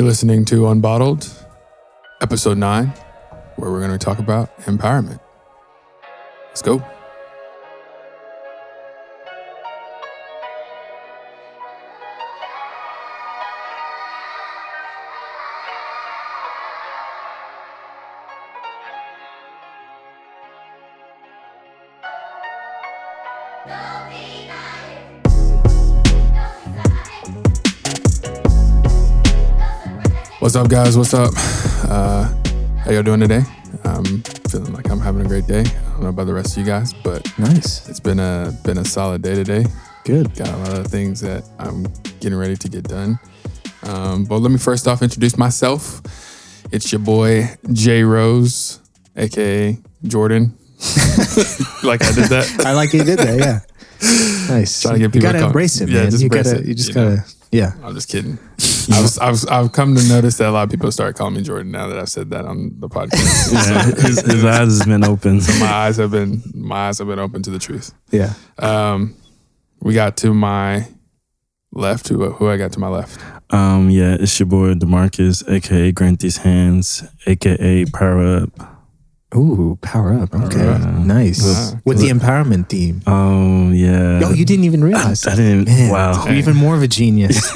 You're listening to Unbottled, episode 9, where we're going to talk about empowerment. Let's go. What's up, guys? What's up? How y'all doing today? I'm feeling like I'm having a great day. I don't know about the rest of you guys, but nice. It's been a solid day today. Good. Got a lot of things that I'm getting ready to get done. But let me first off introduce myself. It's your boy Jay Rose, aka Jordan. Like I did that. I like you did that. Yeah. Nice. Trying to get people. You gotta embrace it, man. Yeah, you just gotta. Yeah. I'm just kidding. I've come to notice that a lot of people start calling me Jordan now that I've said that on the podcast. Yeah, his eyes have been open. So my eyes have been open to the truth. Yeah. We got to my left. Who I got to my left? Yeah, it's your boy Demarcus, aka Grant These Hands, aka Power Up. Ooh, Power Up. Okay. Nice. With the empowerment theme. Yeah. Yo, you didn't even realize that. I didn't. Man, wow. You're even more of a genius.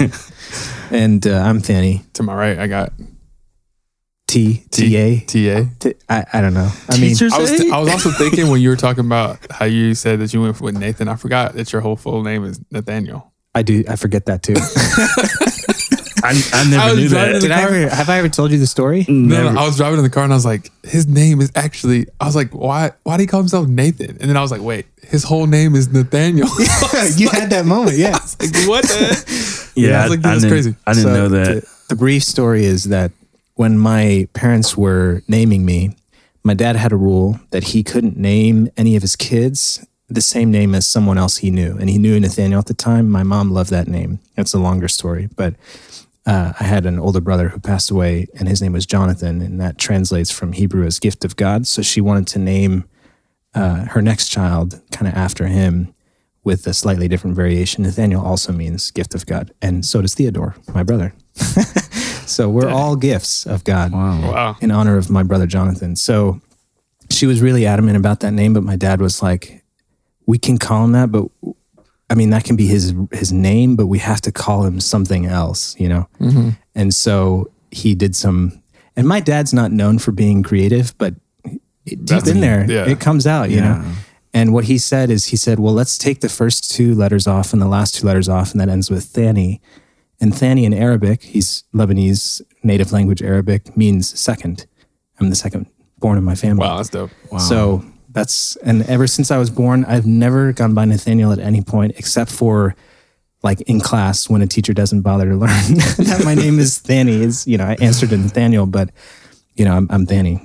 And I'm Thani. To my right, I got T-A. I don't know. I mean, I was also thinking when you were talking about how you said that you went with Nathan, I forgot that your whole full name is Nathaniel. I do. I forget that too. I never knew that. Have I ever told you the story? No, I was driving in the car and I was like, his name is actually, I was like, why do he call himself Nathan? And then I was like, wait, his whole name is Nathaniel. You like, had that moment, yeah. I was like, what the? Yeah, I was like, this is crazy. I didn't know that. The brief story is that when my parents were naming me, my dad had a rule that he couldn't name any of his kids the same name as someone else he knew. And he knew Nathaniel at the time. My mom loved that name. It's a longer story, but I had an older brother who passed away, and his name was Jonathan, and that translates from Hebrew as gift of God. So she wanted to name her next child kind of after him with a slightly different variation. Nathaniel also means gift of God, and so does Theodore, my brother. So we're all gifts of God. Wow. In honor of my brother Jonathan. So she was really adamant about that name, but my dad was like, we can call him that, but I mean, that can be his name, but we have to call him something else, you know? Mm-hmm. And so he did some, and my dad's not known for being creative, but deep in there, it comes out, you know? And what he said is, well, let's take the first two letters off and the last two letters off, and that ends with Thani. And Thani in Arabic, he's Lebanese, native language Arabic, means second. I'm the second born in my family. Wow, that's dope. Wow. So and ever since I was born, I've never gone by Nathaniel at any point, except for like in class when a teacher doesn't bother to learn that my name is Thani. I answered to Nathaniel, but I'm Thani.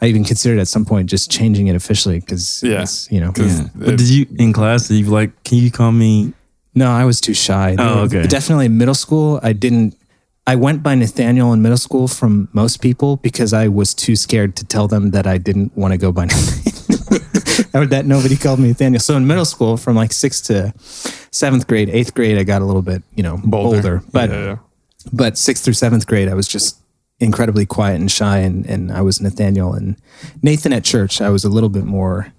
I even considered at some point just changing it officially because But did you in class? Did you like? Can you call me? No, I was too shy. Oh, okay. Definitely in middle school, I didn't. I went by Nathaniel in middle school from most people because I was too scared to tell them that I didn't want to go by Nathaniel. That nobody called me Nathaniel. So in middle school, from like 6th to 7th grade, 8th grade, I got a little bit, bolder. But 6th through 7th grade, I was just incredibly quiet and shy, and I was Nathaniel. And Nathan at church, I was a little bit more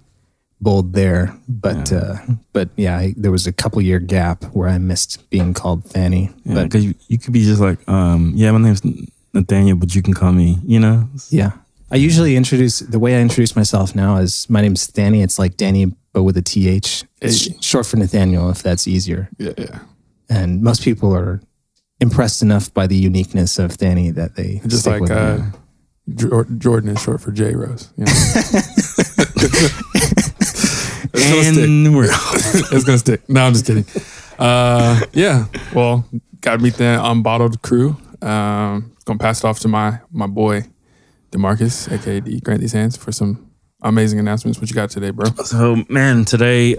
bold there. But there was a couple year gap where I missed being called Thani. Yeah, but because you could be just like, my name's Nathaniel, but you can call me, Yeah. I usually introduce myself now is my name's Thani. It's like Danny, but with a TH. It's short for Nathaniel, if that's easier. Yeah, yeah. And most people are impressed enough by the uniqueness of Thani that they just stick like with Jordan is short for J Rose. And we're it's gonna stick. No, I'm just kidding. Well, gotta meet the Unbottled crew. Gonna pass it off to my boy Demarcus, aka Grant These Hands, for some amazing announcements. What you got today, bro? So man, today,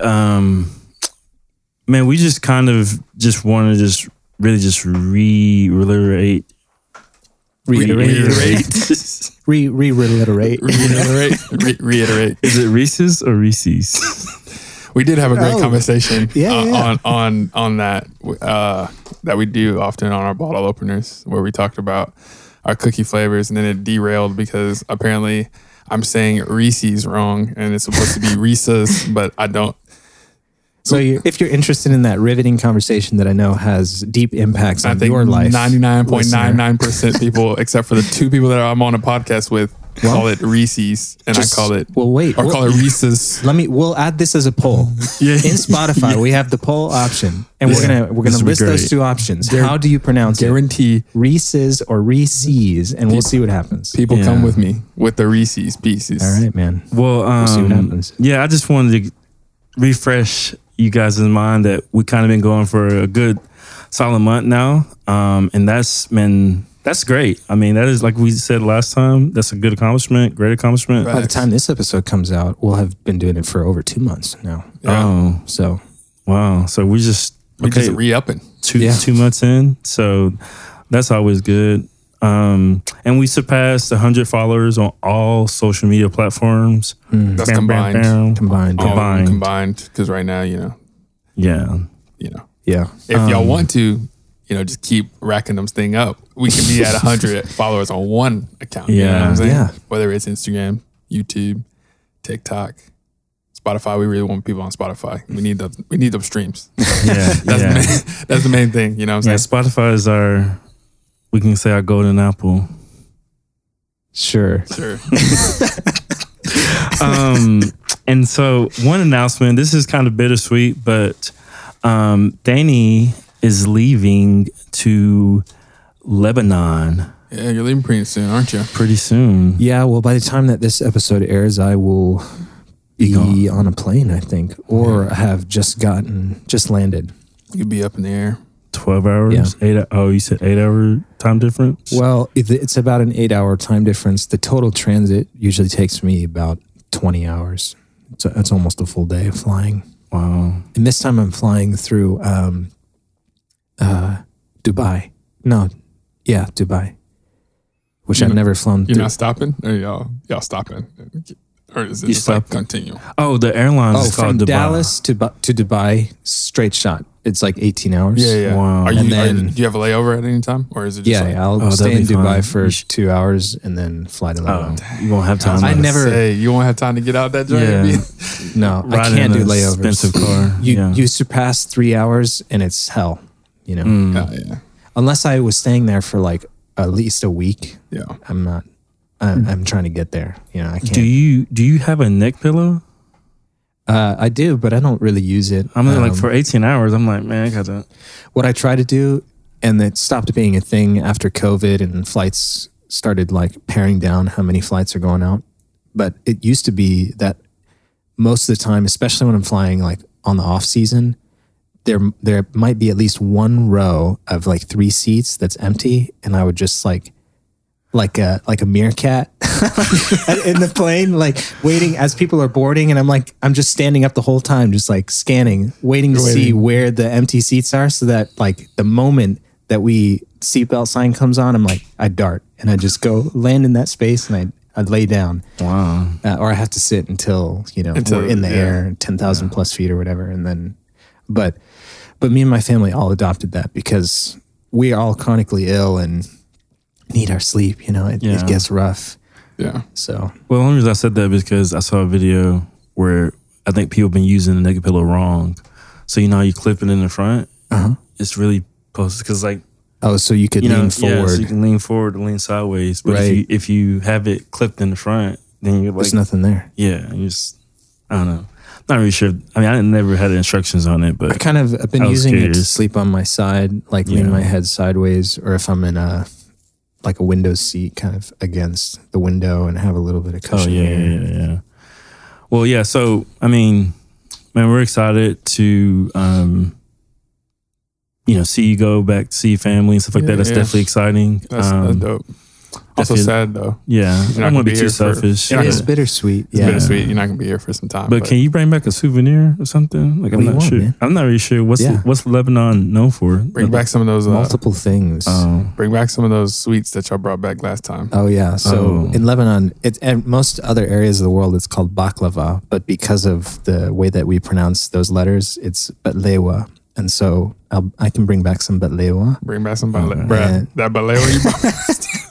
we just kind of just want to just really just reiterate. Is it Reese's or Reese's? We did have a great conversation on that, that we do often on our bottle openers, where we talked about our cookie flavors, and then it derailed because apparently I'm saying Reese's wrong and it's supposed to be Reese's, but I don't. So if you're interested in that riveting conversation that I know has deep impacts on your life, 99.99% people, except for the two people that I'm on a podcast with, call it Reese's, and I call it. Well, wait, or call it Reese's. We'll add this as a poll. Yeah. In Spotify, we have the poll option, and we're gonna list those two options. How do you pronounce it? Reese's or Reese's, and we'll see what happens. People come with me with the Reese's pieces. All right, man. Well, we'll see what happens. Yeah, I just wanted to refresh you guys' mind that we kind of been going for a good solid month now, and that's great. I mean, that is, like we said last time, that's a good accomplishment, great accomplishment. By the time this episode comes out, we'll have been doing it for over 2 months now. Yeah. Oh, so wow! So we're just re-upping 2 months in. So that's always good. And we surpassed 100 followers on all social media platforms. That's combined. Because right now, if y'all want to, just keep racking them thing up. We can be at 100 followers on one account. Yeah. You know what I'm saying? Yeah. Whether it's Instagram, YouTube, TikTok, Spotify. We really want people on Spotify. We need them streams. That's the main thing. You know what I'm saying? Spotify is our... We can say our golden apple. Sure. And so one announcement, this is kind of bittersweet, but Thani is leaving to Lebanon. Yeah, you're leaving pretty soon, aren't you? Pretty soon. Yeah, well, by the time that this episode airs, I will be on a plane, I think, or have just landed. You'll be up in the air. 12 hours? Yeah. 8 Oh, you said 8-hour time difference? Well, it's about an 8-hour time difference. The total transit usually takes me about 20 hours. So that's almost a full day of flying. Wow. And this time I'm flying through Dubai. No. Yeah, Dubai. Which I've never flown through. You're not stopping? Or y'all stopping? Or is it just like continue? Oh, the airline is called Dubai. From Dallas to Dubai, straight shot. It's like 18 hours. Yeah. Wow. Do you have a layover at any time? Or is it just I'll stay in Dubai for 2 hours and then fly to London. You won't have time. You won't have time to get out that journey? Yeah. No, I can't do layovers. Expensive car. You surpass 3 hours and it's hell, Unless I was staying there for like at least a week. Yeah. I'm not. I'm trying to get there. I can't. Do you have a neck pillow? I do, but I don't really use it. I mean, for 18 hours, I'm like, man, I got to. What I try to do, and it stopped being a thing after COVID and flights started like paring down how many flights are going out. But it used to be that most of the time, especially when I'm flying like on the off season, there might be at least one row of like 3 seats that's empty. And I would just like a meerkat in the plane, like waiting as people are boarding. And I'm just standing up the whole time, just like scanning, waiting to see where the empty seats are. So that like the moment that we seatbelt sign comes on, I'm like, I dart and I just go land in that space and I lay down. Wow. Or I have to sit until we're in the air, 10,000 plus feet or whatever. And then, but me and my family all adopted that because we are all chronically ill and need our sleep, it gets rough. Yeah. So. Well, the only reason I said that is because I saw a video where I think people have been using the neck pillow wrong. So, you clip it in the front. Uh-huh. It's really close because like. Oh, so you could lean forward. Yeah, so you can lean forward or lean sideways. But if you have it clipped in the front, then you're like. There's nothing there. Yeah. You just, I don't know. Not really sure. I mean, I never had instructions on it, but. I've been using it to sleep on my side, like lean my head sideways, or if I'm in a. Like a window seat kind of against the window and have a little bit of cushion. Oh, yeah. Well, yeah. So, I mean, man, we're excited to, see you go back, see your family and stuff like that. That's definitely exciting. That's dope. Also sad though. Yeah, I don't want to be too selfish. It's bittersweet. It's bittersweet. You're not gonna be here for some time. But can you bring back a souvenir or something? Like, I'm not sure. I'm not really sure. What's Lebanon known for? Bring back some of those multiple things. Bring back some of those sweets that y'all brought back last time. Oh yeah. So in Lebanon, it's and most other areas of the world, it's called baklava. But because of the way that we pronounce those letters, it's batlewa. And so I can bring back some batlewa. Bring back some batlewa. That batlewa you brought,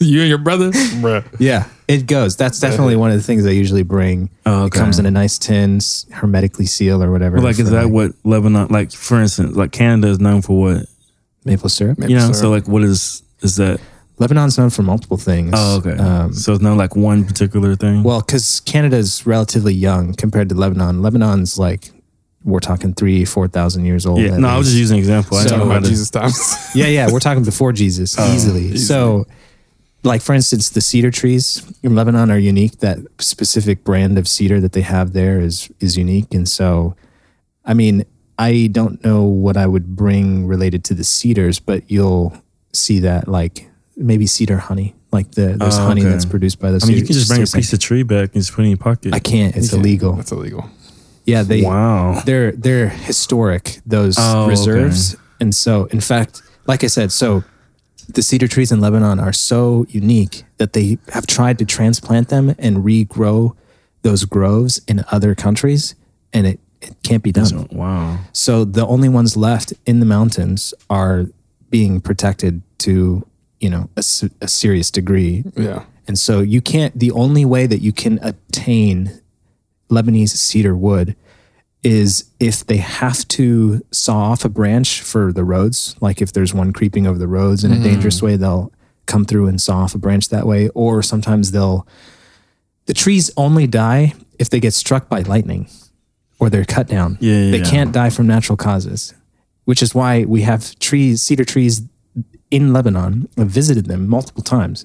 you and your brother? Bruh. Yeah, it goes. That's definitely one of the things I usually bring. Oh, okay. It comes in a nice tin, hermetically sealed or whatever. But like, is that what Lebanon, like for instance, like Canada is known for what? Maple syrup. Maple syrup. So like what is that? Lebanon's known for multiple things. Oh, okay. So it's not like one particular thing? Well, because Canada's relatively young compared to Lebanon. Lebanon's like... We're talking 3,000-4,000 years old. Yeah, no, I was just using an example. I talking about Jesus times. We're talking before Jesus easily. So, like for instance, the cedar trees in Lebanon are unique. That specific brand of cedar that they have there is unique. And so, I mean, I don't know what I would bring related to the cedars, but you'll see that like maybe cedar honey. Like there's honey that's produced by those. I mean, you can just bring a piece of tree back and just put it in your pocket. I can't. It's illegal. That's illegal. Yeah, they're historic, those reserves. Okay. And so, in fact, like I said, so the cedar trees in Lebanon are so unique that they have tried to transplant them and regrow those groves in other countries, and it can't be done. So the only ones left in the mountains are being protected to, a serious degree. Yeah. And so you can't, the only way that you can attain Lebanese cedar wood is if they have to saw off a branch for the roads, like if there's one creeping over the roads in a dangerous way, they'll come through and saw off a branch that way. Or sometimes the trees only die if they get struck by lightning or they're cut down. They can't die from natural causes, which is why we have cedar trees in Lebanon. I've visited them multiple times.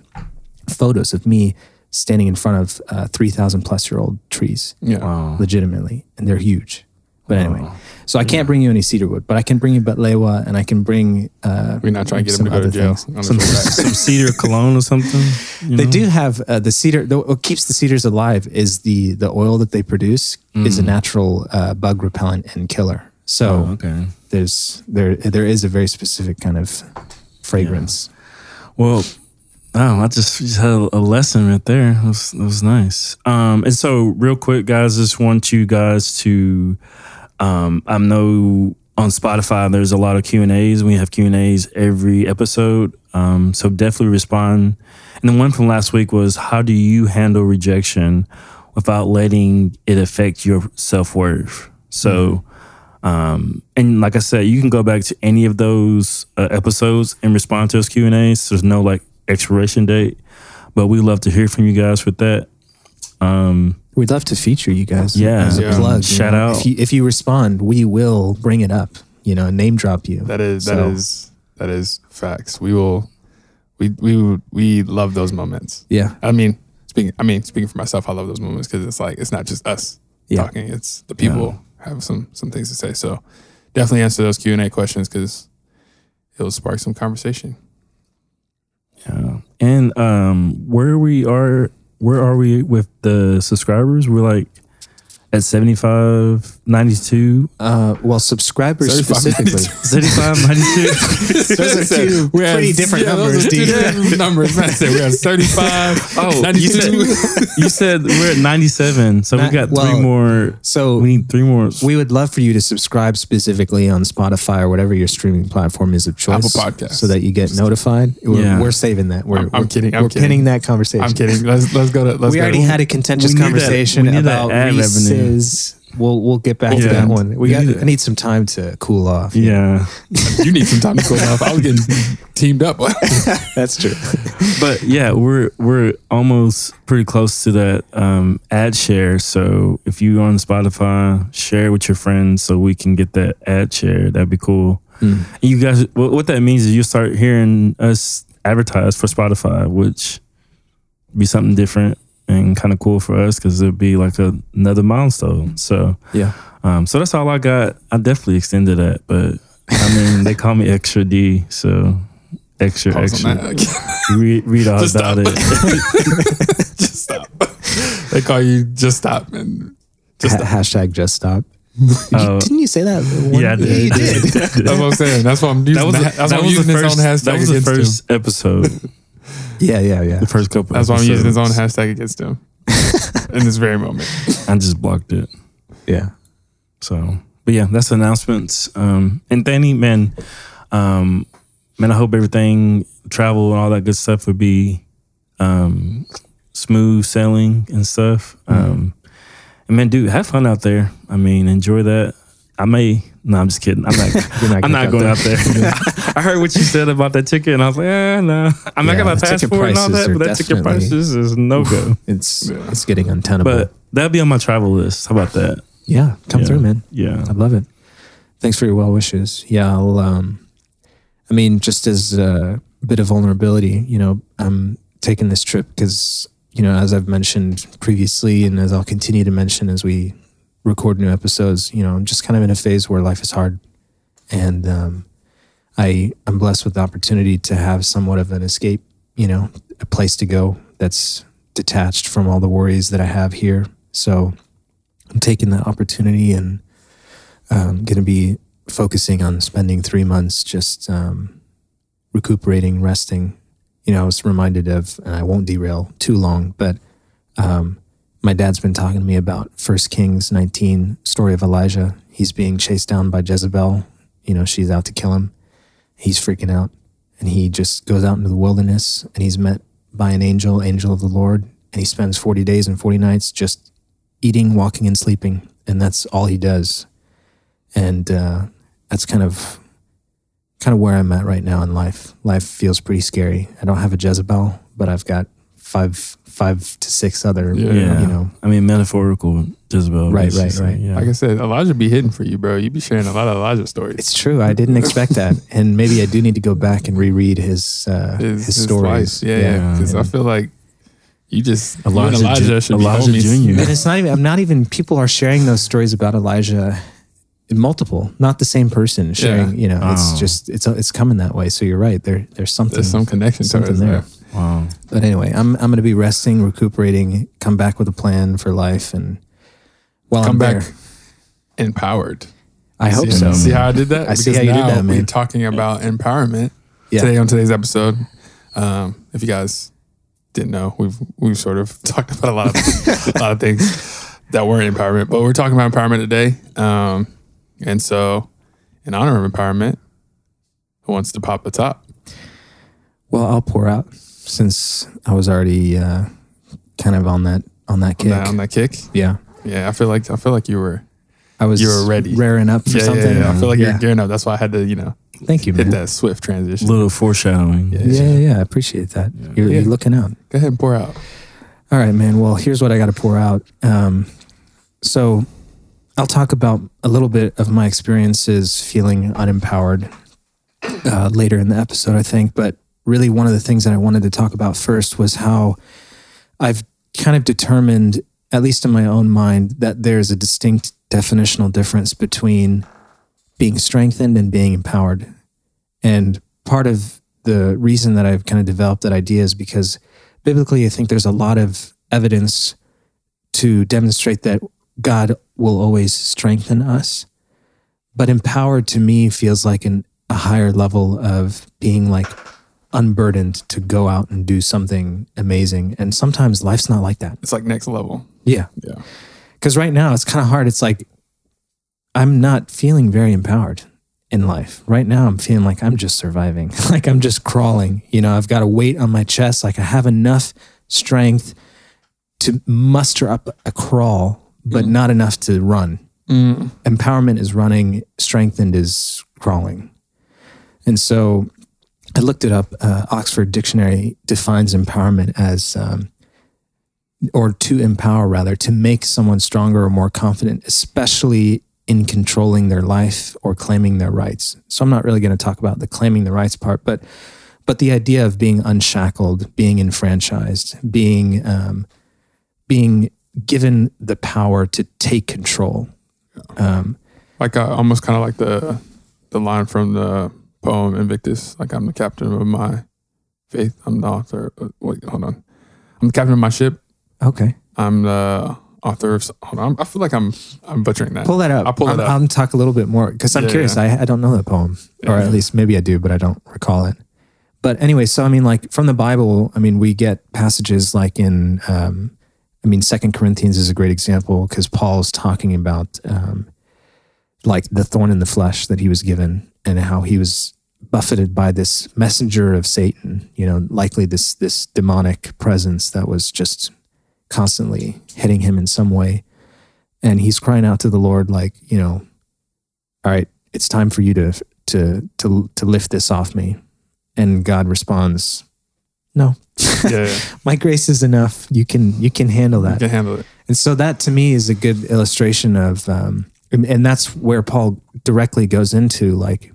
Photos of me standing in front of 3,000 plus year old trees, legitimately, and they're huge. But anyway, so I can't bring you any cedar wood, but I can bring you batlewa, and I can bring. We're not trying to get them to go to jail. Some cedar cologne or something. They do have the cedar. What keeps the cedars alive is the oil that they produce is a natural bug repellent and killer. So there is a very specific kind of fragrance. Yeah. Well. Wow, I just had a lesson right there. That was nice. And so real quick, guys, just want you guys to, I know on Spotify, there's a lot of Q&As. We have Q&As every episode. So definitely respond. And the one from last week was, how do you handle rejection without letting it affect your self-worth? So, and like I said, you can go back to any of those episodes and respond to those Q&As. There's no like expiration date, but we love to hear from you guys with that. We'd love to feature you guys as a plug. Shout out. If you respond, we will bring it up, name drop you. That is facts. We love those moments. Yeah. I mean, speaking for myself, I love those moments because it's like, it's not just us talking, it's the people have some things to say. So definitely answer those Q&A questions because it'll spark some conversation. Yeah. And where are we with the subscribers? We're like at 75, 92. Well, subscribers specifically. 75, 92. Those are two pretty different numbers, dude. We're at 35, 92. You said we're at 97, so we got three more. So we need three more. We would love for you to subscribe specifically on Spotify or whatever your streaming platform is of choice. Apple Podcasts. So that you get notified. We're saving that. I'm kidding. Pinning that conversation. I'm kidding. Let's go to... We already had a contentious conversation about revenue. We'll get back to that one. I need some time to cool off. Yeah. You need some time to cool off. I was getting teamed up. That's true. But yeah, we're almost pretty close to that ad share. So if you're on Spotify, share with your friends so we can get that ad share. That'd be cool. And you guys, what that means is you start hearing us advertise for Spotify, which would be something different. And kind of cool for us because it'd be like another milestone. So so that's all I got. I definitely extended that, but I mean they call me Extra D, so Extra. Read all about it. Just stop. They call you just stop. And just stop. Hashtag just stop. Didn't you say that? Yeah, you did. That's what I'm saying. That's what I'm using. That was his own hashtag. That was the first episode. Yeah. The first couple. That's why I'm using his own hashtag against him in this very moment. I just blocked it. Yeah. So, but yeah, that's the announcements. And Thani, man, I hope everything, travel and all that good stuff would be smooth sailing and stuff. And man, dude, have fun out there. I mean, enjoy that. I'm just kidding. I'm not going out there. I heard what you said about that ticket and I was like, no. I'm not going to pass for and all that, but that ticket prices is no go. It's getting untenable. But that'll be on my travel list. How about that? Yeah. Come through, man. Yeah. I love it. Thanks for your well wishes. Yeah. I'll, just as a bit of vulnerability, I'm taking this trip because, as I've mentioned previously and as I'll continue to mention as we record new episodes, I'm just kind of in a phase where life is hard. And I'm blessed with the opportunity to have somewhat of an escape, a place to go that's detached from all the worries that I have here. So I'm taking that opportunity and I'm going to be focusing on spending 3 months just recuperating, resting. I was reminded of, and I won't derail too long, but my dad's been talking to me about 1 Kings 19, story of Elijah. He's being chased down by Jezebel. She's out to kill him. He's freaking out. And he just goes out into the wilderness and he's met by an angel of the Lord. And he spends 40 days and 40 nights just eating, walking, and sleeping. And that's all he does. And that's kind of where I'm at right now in life. Life feels pretty scary. I don't have a Jezebel, but I've got five to six other, metaphorical Jezebel. Right. Yeah. Like I said, Elijah be hidden for you, bro. You be sharing a lot of Elijah stories. It's true. I didn't expect that. And maybe I do need to go back and reread his stories. Life. Yeah. Because I feel like you just Elijah Jr. And it's not even. People are sharing those stories about Elijah. Multiple, not the same person sharing. It's just it's coming that way. So you're right. There's something. There's some connection to it there. Wow. But anyway, I'm going to be resting, recuperating, come back with a plan for life, and come back empowered. I hope so. See how I did that? I see how you did that, man. We're talking about empowerment today on today's episode. If you guys didn't know, we've sort of talked about a lot of things that weren't empowerment, but we're talking about empowerment today. And so, in honor of empowerment, who wants to pop the top? Well, I'll pour out since I was already kind of on that kick. On that kick? Yeah. Yeah, I feel like you were ready. Raring up for something. Yeah. I feel like you're gearing up. That's why I had to, Thank you, man. Hit that swift transition. A little foreshadowing. Yeah. I appreciate that. Yeah. You're looking out. Go ahead and pour out. All right, man. Well, here's what I got to pour out. So I'll talk about a little bit of my experiences feeling unempowered later in the episode, I think. But really one of the things that I wanted to talk about first was how I've kind of determined, at least in my own mind, that there's a distinct definitional difference between being strengthened and being empowered. And part of the reason that I've kind of developed that idea is because biblically, I think there's a lot of evidence to demonstrate that God will always strengthen us, but empowered to me feels like a higher level of being like unburdened to go out and do something amazing. And sometimes life's not like that. It's like next level. Yeah. Because right now it's kind of hard. It's like, I'm not feeling very empowered in life. Right now I'm feeling like I'm just surviving. Like I'm just crawling, I've got a weight on my chest. Like I have enough strength to muster up a crawl, but not enough to run. Empowerment is running, strengthened is crawling. And so I looked it up. Oxford Dictionary defines empowerment as, or to empower rather, to make someone stronger or more confident, especially in controlling their life or claiming their rights. So I'm not really going to talk about the claiming the rights part, but the idea of being unshackled, being enfranchised, being given the power to take control. Almost kind of like the line from the poem, Invictus. Like, I'm the captain of my faith. I'm the author. I'm the captain of my ship. Okay. I'm the author of... Hold on. I feel like I'm butchering that. Pull that up. I'll pull it up. I'll talk a little bit more because I'm curious. Yeah. I don't know that poem. Yeah. Or at least maybe I do, but I don't recall it. But anyway, so I mean, like from the Bible, I mean, we get passages like in... Second Corinthians is a great example because Paul's talking about like the thorn in the flesh that he was given and how he was buffeted by this messenger of Satan, you know, likely this demonic presence that was just constantly hitting him in some way. And he's crying out to the Lord, like, you know, all right, it's time for you to lift this off me. And God responds, no. Yeah. My grace is enough. You can handle that. You can handle it. And so that to me is a good illustration of, and that's where Paul directly goes into like,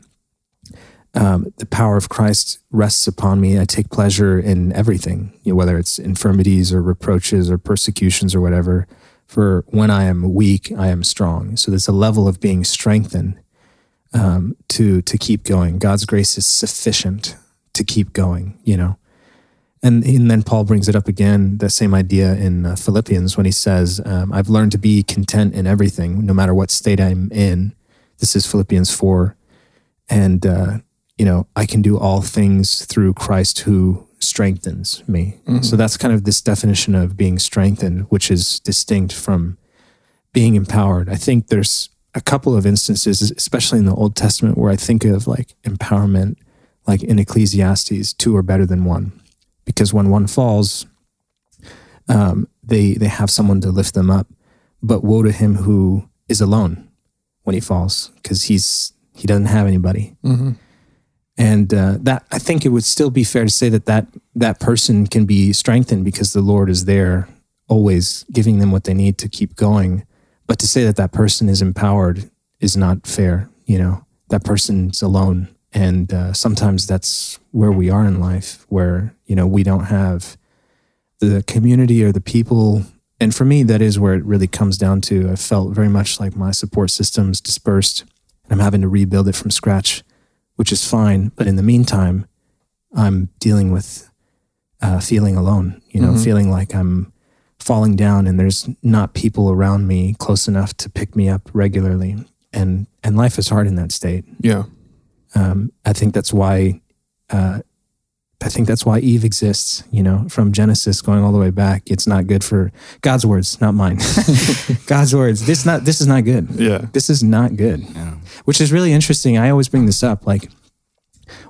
the power of Christ rests upon me. I take pleasure in everything, you know, whether it's infirmities or reproaches or persecutions or whatever. For when I am weak, I am strong. So there's a level of being strengthened to keep going. God's grace is sufficient to keep going, you know. And then Paul brings it up again, the same idea in Philippians when he says, I've learned to be content in everything, no matter what state I'm in. This is Philippians 4. And, you know, I can do all things through Christ who strengthens me. Mm-hmm. So that's kind of this definition of being strengthened, which is distinct from being empowered. I think there's a couple of instances, especially in the Old Testament, where I think of like empowerment, like in Ecclesiastes, two are better than one. Because when one falls, they have someone to lift them up. But woe to him who is alone when he falls, because he doesn't have anybody. Mm-hmm. And that I think it would still be fair to say that person can be strengthened because the Lord is there, always giving them what they need to keep going. But to say that person is empowered is not fair. You know, that person's alone. And sometimes that's where we are in life, where, you know, we don't have the community or the people. And for me, that is where it really comes down to. I felt very much like my support system's dispersed and I'm having to rebuild it from scratch, which is fine. But in the meantime, I'm dealing with feeling alone, you know, mm-hmm. feeling like I'm falling down and there's not people around me close enough to pick me up regularly. And life is hard in that state. Yeah. I think that's why Eve exists, you know, from Genesis going all the way back. It's not good for God's words, not mine. God's words. This is not good. Yeah. This is not good. Yeah. Which is really interesting. I always bring this up. Like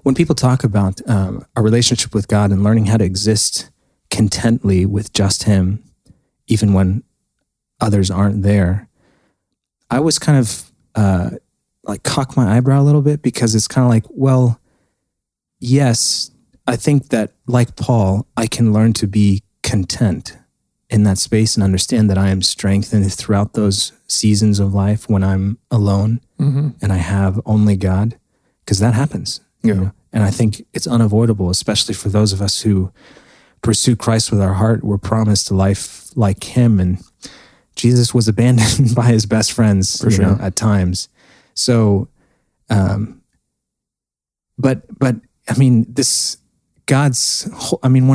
when people talk about our relationship with God and learning how to exist contently with just him, even when others aren't there, I was kind of, like cock my eyebrow a little bit because it's kind of like, well, yes, I think that like Paul, I can learn to be content in that space and understand that I am strengthened throughout those seasons of life when I'm alone mm-hmm. and I have only God, because that happens. Yeah. You know? And I think it's unavoidable, especially for those of us who pursue Christ with our heart. We're promised a life like him, and Jesus was abandoned by his best friends you know, at times. So, but I mean, one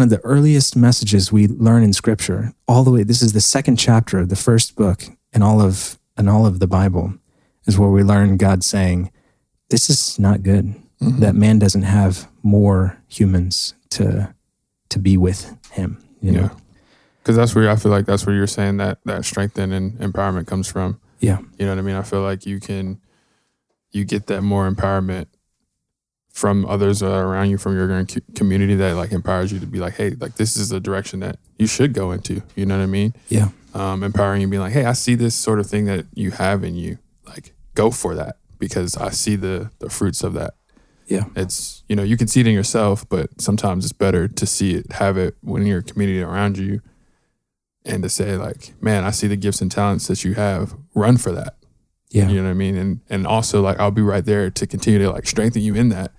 of the earliest messages we learn in scripture all the way, this is the second chapter of the first book in all of the Bible is where we learn God saying, this is not good mm-hmm. that man doesn't have more humans to be with him, you know? Cause that's where I feel like that's where you're saying that strength and empowerment comes from. Yeah. You know what I mean? I feel like you get that more empowerment from others around you, from your community that like empowers you to be like, hey, like this is a direction that you should go into. You know what I mean? Yeah. Empowering you, being like, hey, I see this sort of thing that you have in you. Like, go for that because I see the fruits of that. Yeah. It's, you know, you can see it in yourself, but sometimes it's better to see it, have it when your community around you and to say like, man, I see the gifts and talents that you have. Run for that. Yeah. You know what I mean? And also like, I'll be right there to continue to like strengthen you in that.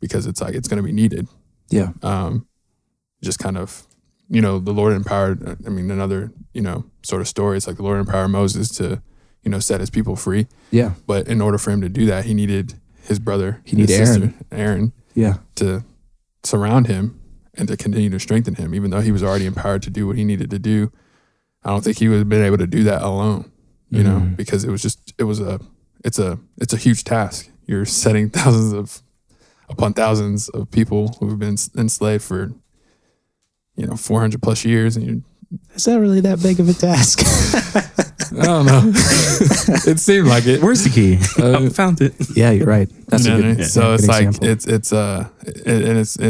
Because it's like, it's going to be needed. Yeah. Just kind of, you know, the Lord empowered, I mean, another, you know, sort of story. It's like the Lord empowered Moses to, you know, set his people free. Yeah. But in order for him to do that, he needed his brother, he needs his sister, Aaron, to surround him and to continue to strengthen him, even though he was already empowered to do what he needed to do. I don't think he would have been able to do that alone, you know, because it was just, it's a huge task. You're setting thousands of people who've been enslaved for, 400 plus years. And is that really that big of a task? I don't know. It seemed like it. Where's the key? I found it. Yeah, you're right. That's a good, so it's good like, example.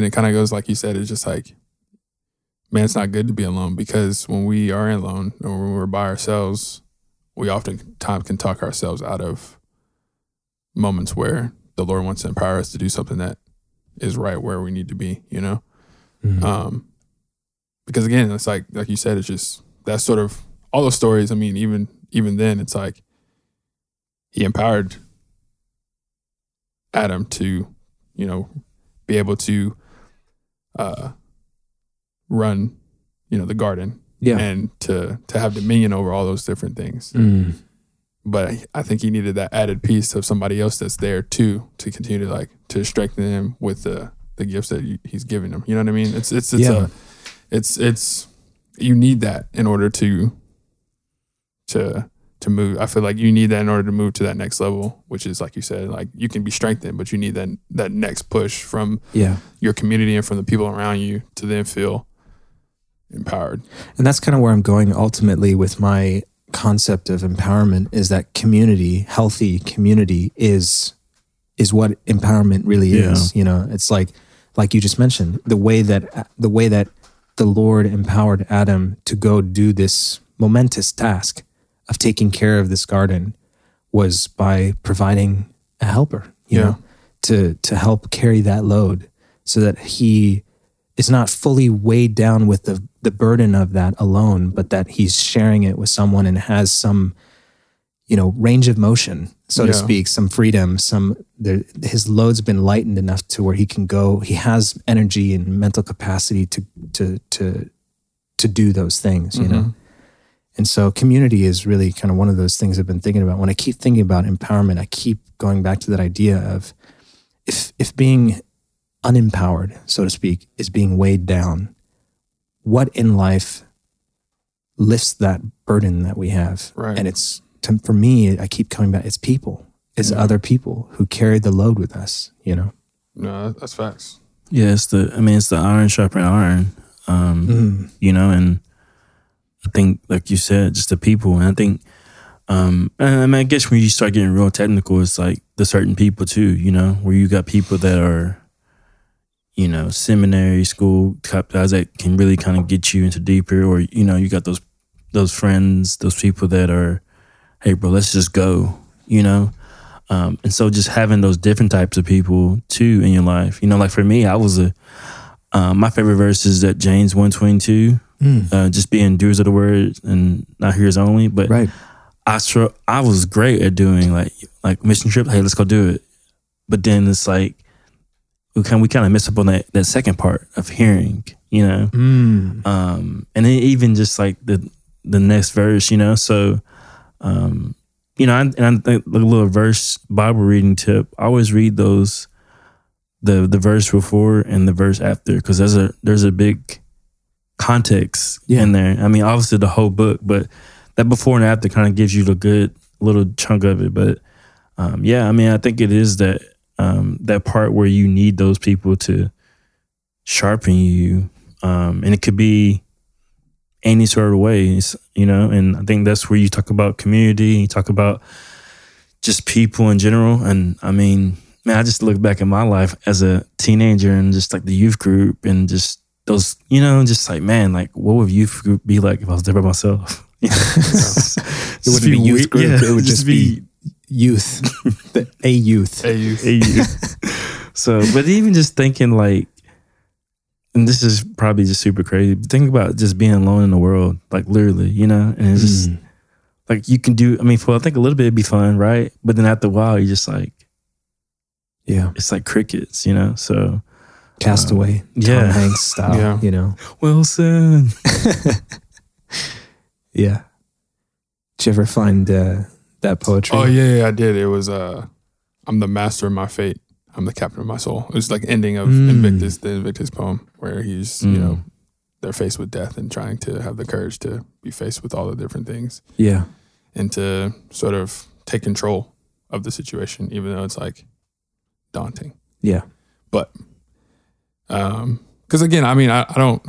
It kind of goes like you said, it's just like, man, it's not good to be alone, because when we are alone or when we're by ourselves, we oftentimes can talk ourselves out of moments where the Lord wants to empower us to do something that is right where we need to be, you know? Mm-hmm. Because again, it's like you said, it's just, that's sort of all those stories. I mean, even then it's like he empowered Adam to, be able to, run, the garden, and to have dominion over all those different things. But I think he needed that added piece of somebody else that's there too, to continue to to strengthen him with the gifts that he's giving him. You know what I mean? It's you need that in order to move. I feel like you need that in order to move to that next level, which is like you said, like you can be strengthened, but you need that next push from your community and from the people around you to then feel empowered. And that's kind of where I'm going ultimately with my concept of empowerment, is that community, healthy community is what empowerment really is. It's like you just mentioned, the way that the Lord empowered Adam to go do this momentous task of taking care of this garden was by providing a helper, you know, to help carry that load, so that he is not fully weighed down with the burden of that alone, but that he's sharing it with someone and has some, range of motion, so to speak, some freedom, his load's been lightened enough to where he can go, he has energy and mental capacity to do those things, you know? And so community is really kind of one of those things I've been thinking about. When I keep thinking about empowerment, I keep going back to that idea of if being unempowered, so to speak, is being weighed down, what in life lifts that burden that we have? Right. And it's, for me, I keep coming back, it's people. It's other people who carry the load with us, No, that's facts. Yeah, it's the iron sharpening iron, and I think, like you said, just the people. And I think, I guess when you start getting real technical, it's like the certain people too, where you got people that are, seminary school type guys that can really kind of get you into deeper, or, you got those friends, those people that are, hey bro, let's just go, And so just having those different types of people too in your life, like for me, I was my favorite verse is that James 1:22, just being doers of the word and not hearers only. But right. I was great at doing like mission trip. Hey, let's go do it. But then it's like we kind of mess up on that second part of hearing, and then even just like the next verse, So, and I think the little verse Bible reading tip. I always read those the verse before and the verse after, because there's a big context in there. I mean, obviously the whole book, but that before and after kind of gives you the good little chunk of it. But I think it is that that part where you need those people to sharpen you, and it could be any sort of ways, and I think that's where you talk about community, you talk about just people in general. And I mean, man, I just look back at my life as a teenager and just like the youth group and just those, just like, man, like what would youth group be like if I was there by myself? It wouldn't be youth group. Yeah, it would just be youth. A youth. So, but even just thinking like, and this is probably just super crazy, but think about just being alone in the world, like literally, and it's just like you can do, I think a little bit it'd be fun, right? But then after a while, you're just like, it's like crickets, so. Castaway, Tom Hanks style, Wilson. Did you ever find that poetry? Oh yeah, I did. It was I'm the master of my fate. I'm the captain of my soul. It's like ending of Invictus, the Invictus poem, where he's, you know, they're faced with death and trying to have the courage to be faced with all the different things. Yeah. And to sort of take control of the situation, even though it's like daunting. Yeah. But, because again, I mean, I don't,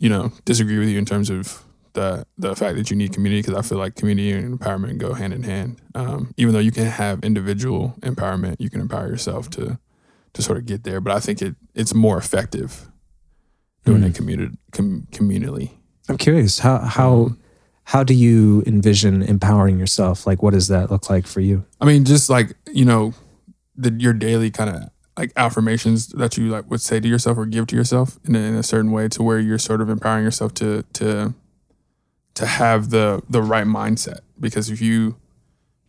you know, disagree with you in terms of the fact that you need community, because I feel like community and empowerment go hand in hand. Even though you can have individual empowerment, you can empower yourself to sort of get there. But I think it's more effective doing it communally. I'm curious, how do you envision empowering yourself? Like, what does that look like for you? I mean, just like, you know, your daily kind of like affirmations that you like would say to yourself or give to yourself in a certain way, to where you're sort of empowering yourself to have the right mindset. Because if you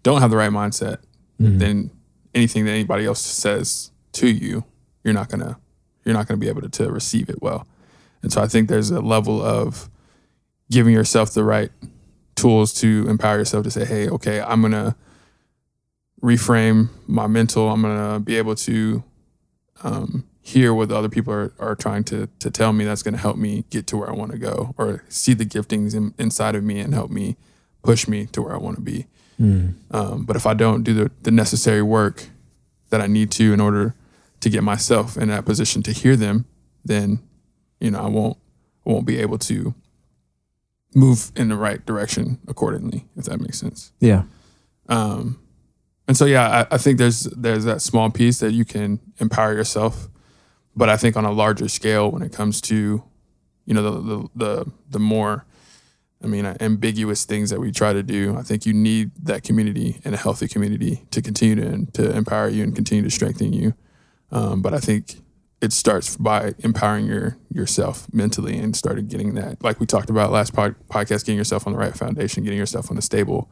don't have the right mindset, then anything that anybody else says to you, you're not gonna be able to receive it well. And so I think there's a level of giving yourself the right tools to empower yourself to say, hey, okay, I'm gonna reframe my mental. I'm gonna be able to hear what the other people are trying to tell me. That's going to help me get to where I want to go, or see the giftings inside of me and help me, push me to where I want to be. But if I don't do the necessary work that I need to in order to get myself in that position to hear them, then, you know, I won't be able to move in the right direction accordingly, if that makes sense. Yeah. And so, yeah, I think there's that small piece that you can empower yourself. But I think on a larger scale, when it comes to, you know, the more, I mean, ambiguous things that we try to do, I think you need that community and a healthy community to continue to empower you and continue to strengthen you. But I think it starts by empowering yourself mentally, and started getting that, like we talked about last podcast, getting yourself on the right foundation, getting yourself on a stable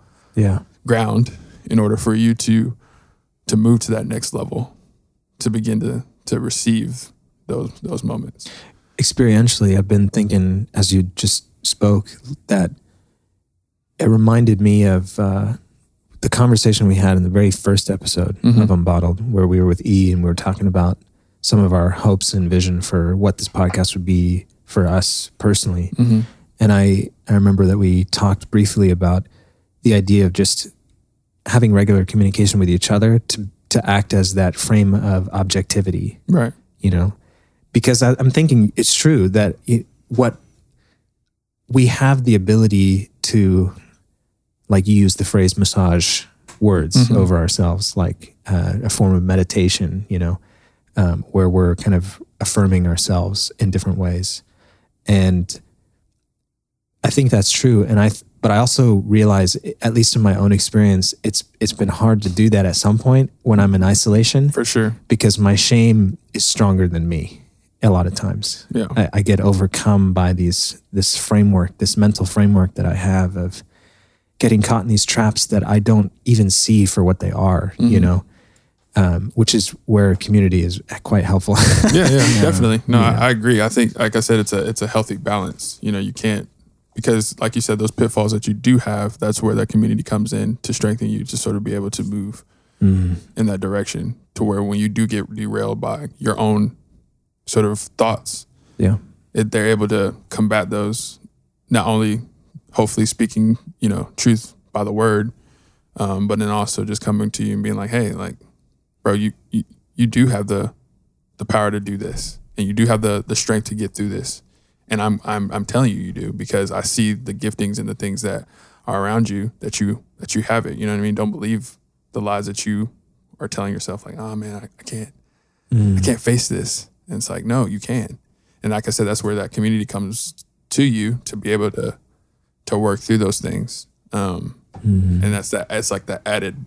ground in order for you to move to that next level, to begin to receive those moments. Experientially, I've been thinking as you just spoke that it reminded me of the conversation we had in the very first episode of Unbottled, where we were with E and we were talking about some of our hopes and vision for what this podcast would be for us personally. And I remember that we talked briefly about the idea of just having regular communication with each other to act as that frame of objectivity. Right. You know, because I'm thinking it's true that what we have the ability to, like, you use the phrase massage words over ourselves, like a form of meditation, you know, where we're kind of affirming ourselves in different ways. And I think that's true. And but I also realize, at least in my own experience, it's been hard to do that at some point when I'm in isolation. For sure. Because my shame is stronger than me a lot of times. Yeah. I get overcome by this framework, this mental framework that I have of getting caught in these traps that I don't even see for what they are, you know, which is where community is quite helpful. yeah, definitely. No, yeah. I agree. I think, like I said, it's a healthy balance. You know, you can't, because like you said, those pitfalls that you do have, that's where that community comes in to strengthen you, to sort of be able to move in that direction, to where when you do get derailed by your own sort of thoughts, they're able to combat those, not only hopefully speaking, you know, truth by the word, but then also just coming to you and being like, hey, like, bro, you do have the power to do this, and you do have the strength to get through this. And I'm telling you do, because I see the giftings and the things that are around you that you have it. You know what I mean? Don't believe the lies that you are telling yourself, like, oh man, I can't face this. And it's like, no, you can. And like I said, that's where that community comes to you, to be able to work through those things. And it's like the added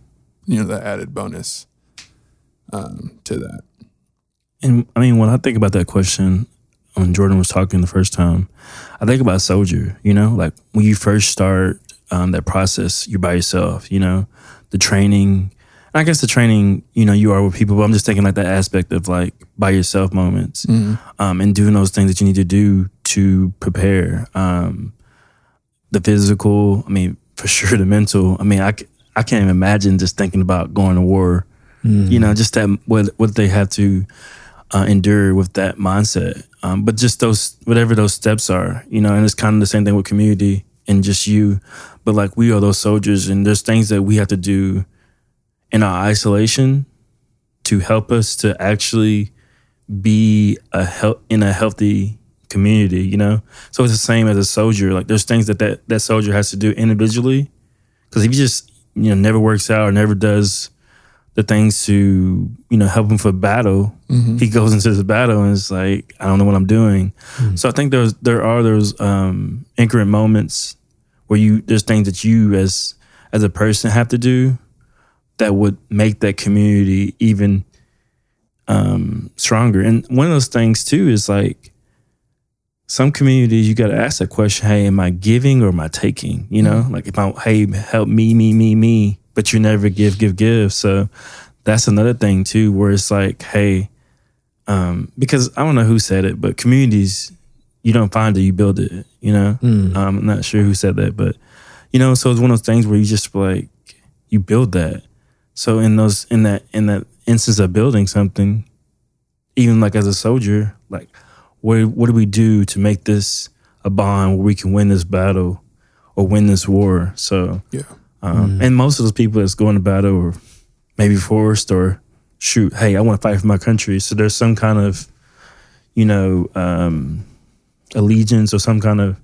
bonus to that. And I mean, when I think about that question, when Jordan was talking the first time, I think about soldier, you know, like when you first start that process, you're by yourself, you know, the training, I guess the training, you know, you are with people, but I'm just thinking like that aspect of like by yourself moments and doing those things that you need to do to prepare the physical, I mean, for sure, the mental. I mean, I can't even imagine just thinking about going to war you know, just that what they had to endure with that mindset. But just those, whatever those steps are, you know, and it's kind of the same thing with community and just you, but like we are those soldiers, and there's things that we have to do in our isolation to help us to actually be in a healthy community, you know? So it's the same as a soldier. Like there's things that soldier has to do individually, because if he just, you know, never works out or never does the things to, you know, help him for battle, he goes into this battle and it's like, I don't know what I'm doing. So I think there are those increment moments where there's things that you as a person have to do that would make that community even stronger. And one of those things too is like, some communities, you got to ask that question, hey, am I giving or am I taking? You know, like if I, hey, help me, but you never give. So that's another thing too, where it's like, hey, because I don't know who said it, but communities, you don't find it, you build it, you know? I'm not sure who said that, but, you know, so it's one of those things where you just like, you build that. So in that instance of building something, even like as a soldier, like, what do we do to make this a bond where we can win this battle or win this war? So, yeah. And most of those people that's going to battle are maybe forced or shoot, hey, I want to fight for my country. So there's some kind of, you know, allegiance or some kind of,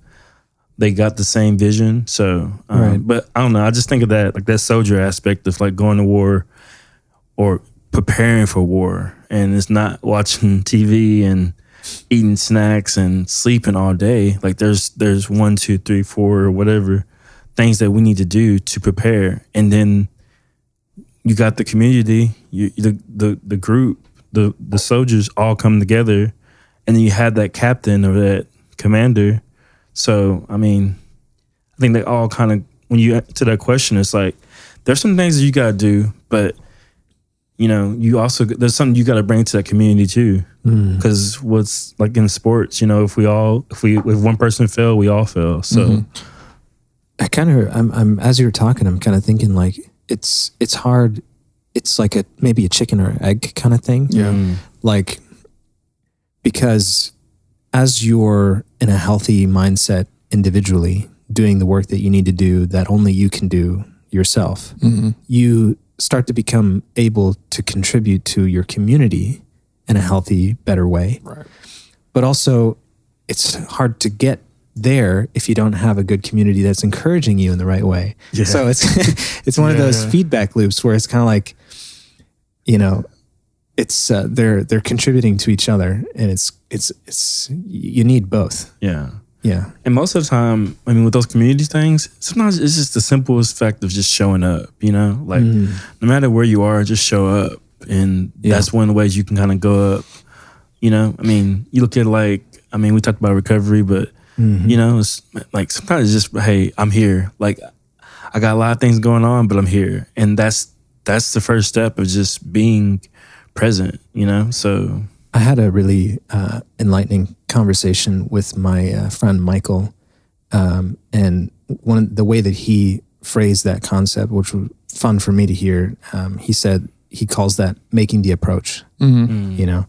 they got the same vision. So, right. But I don't know. I just think of that, like that soldier aspect of like going to war or preparing for war. And it's not watching TV and eating snacks and sleeping all day. Like there's 1, 2, 3, 4 or whatever things that we need to do to prepare. And then you got the community, the group, the soldiers all come together, and then you have that captain or that commander. So I mean, I think they all kind of, when you to that question, it's like there's some things that you gotta do, but you know, you also, there's something you got to bring to that community too, because what's like in sports, you know, if one person fell, we all fell. So I kind of, I'm as you were talking, I'm kind of thinking like it's hard. It's like maybe a chicken or egg kind of thing. Yeah. Like, because as you're in a healthy mindset individually, doing the work that you need to do that only you can do yourself, you start to become able to contribute to your community in a healthy, better way. Right. But also, it's hard to get there if you don't have a good community that's encouraging you in the right way. Yeah. So it's one of those feedback loops where it's kind of like, you know, it's they're contributing to each other, and it's you need both. Yeah. Yeah. And most of the time, I mean, with those community things, sometimes it's just the simplest fact of just showing up, you know? Like, no matter where you are, just show up. And that's one of the ways you can kind of go up, you know? I mean, you look at like, I mean, we talked about recovery, but, you know, it's like sometimes it's just, hey, I'm here. Like, I got a lot of things going on, but I'm here. And that's the first step of just being present, you know? So I had a really enlightening conversation with my friend Michael, and the way that he phrased that concept, which was fun for me to hear, he said he calls that making the approach. You know,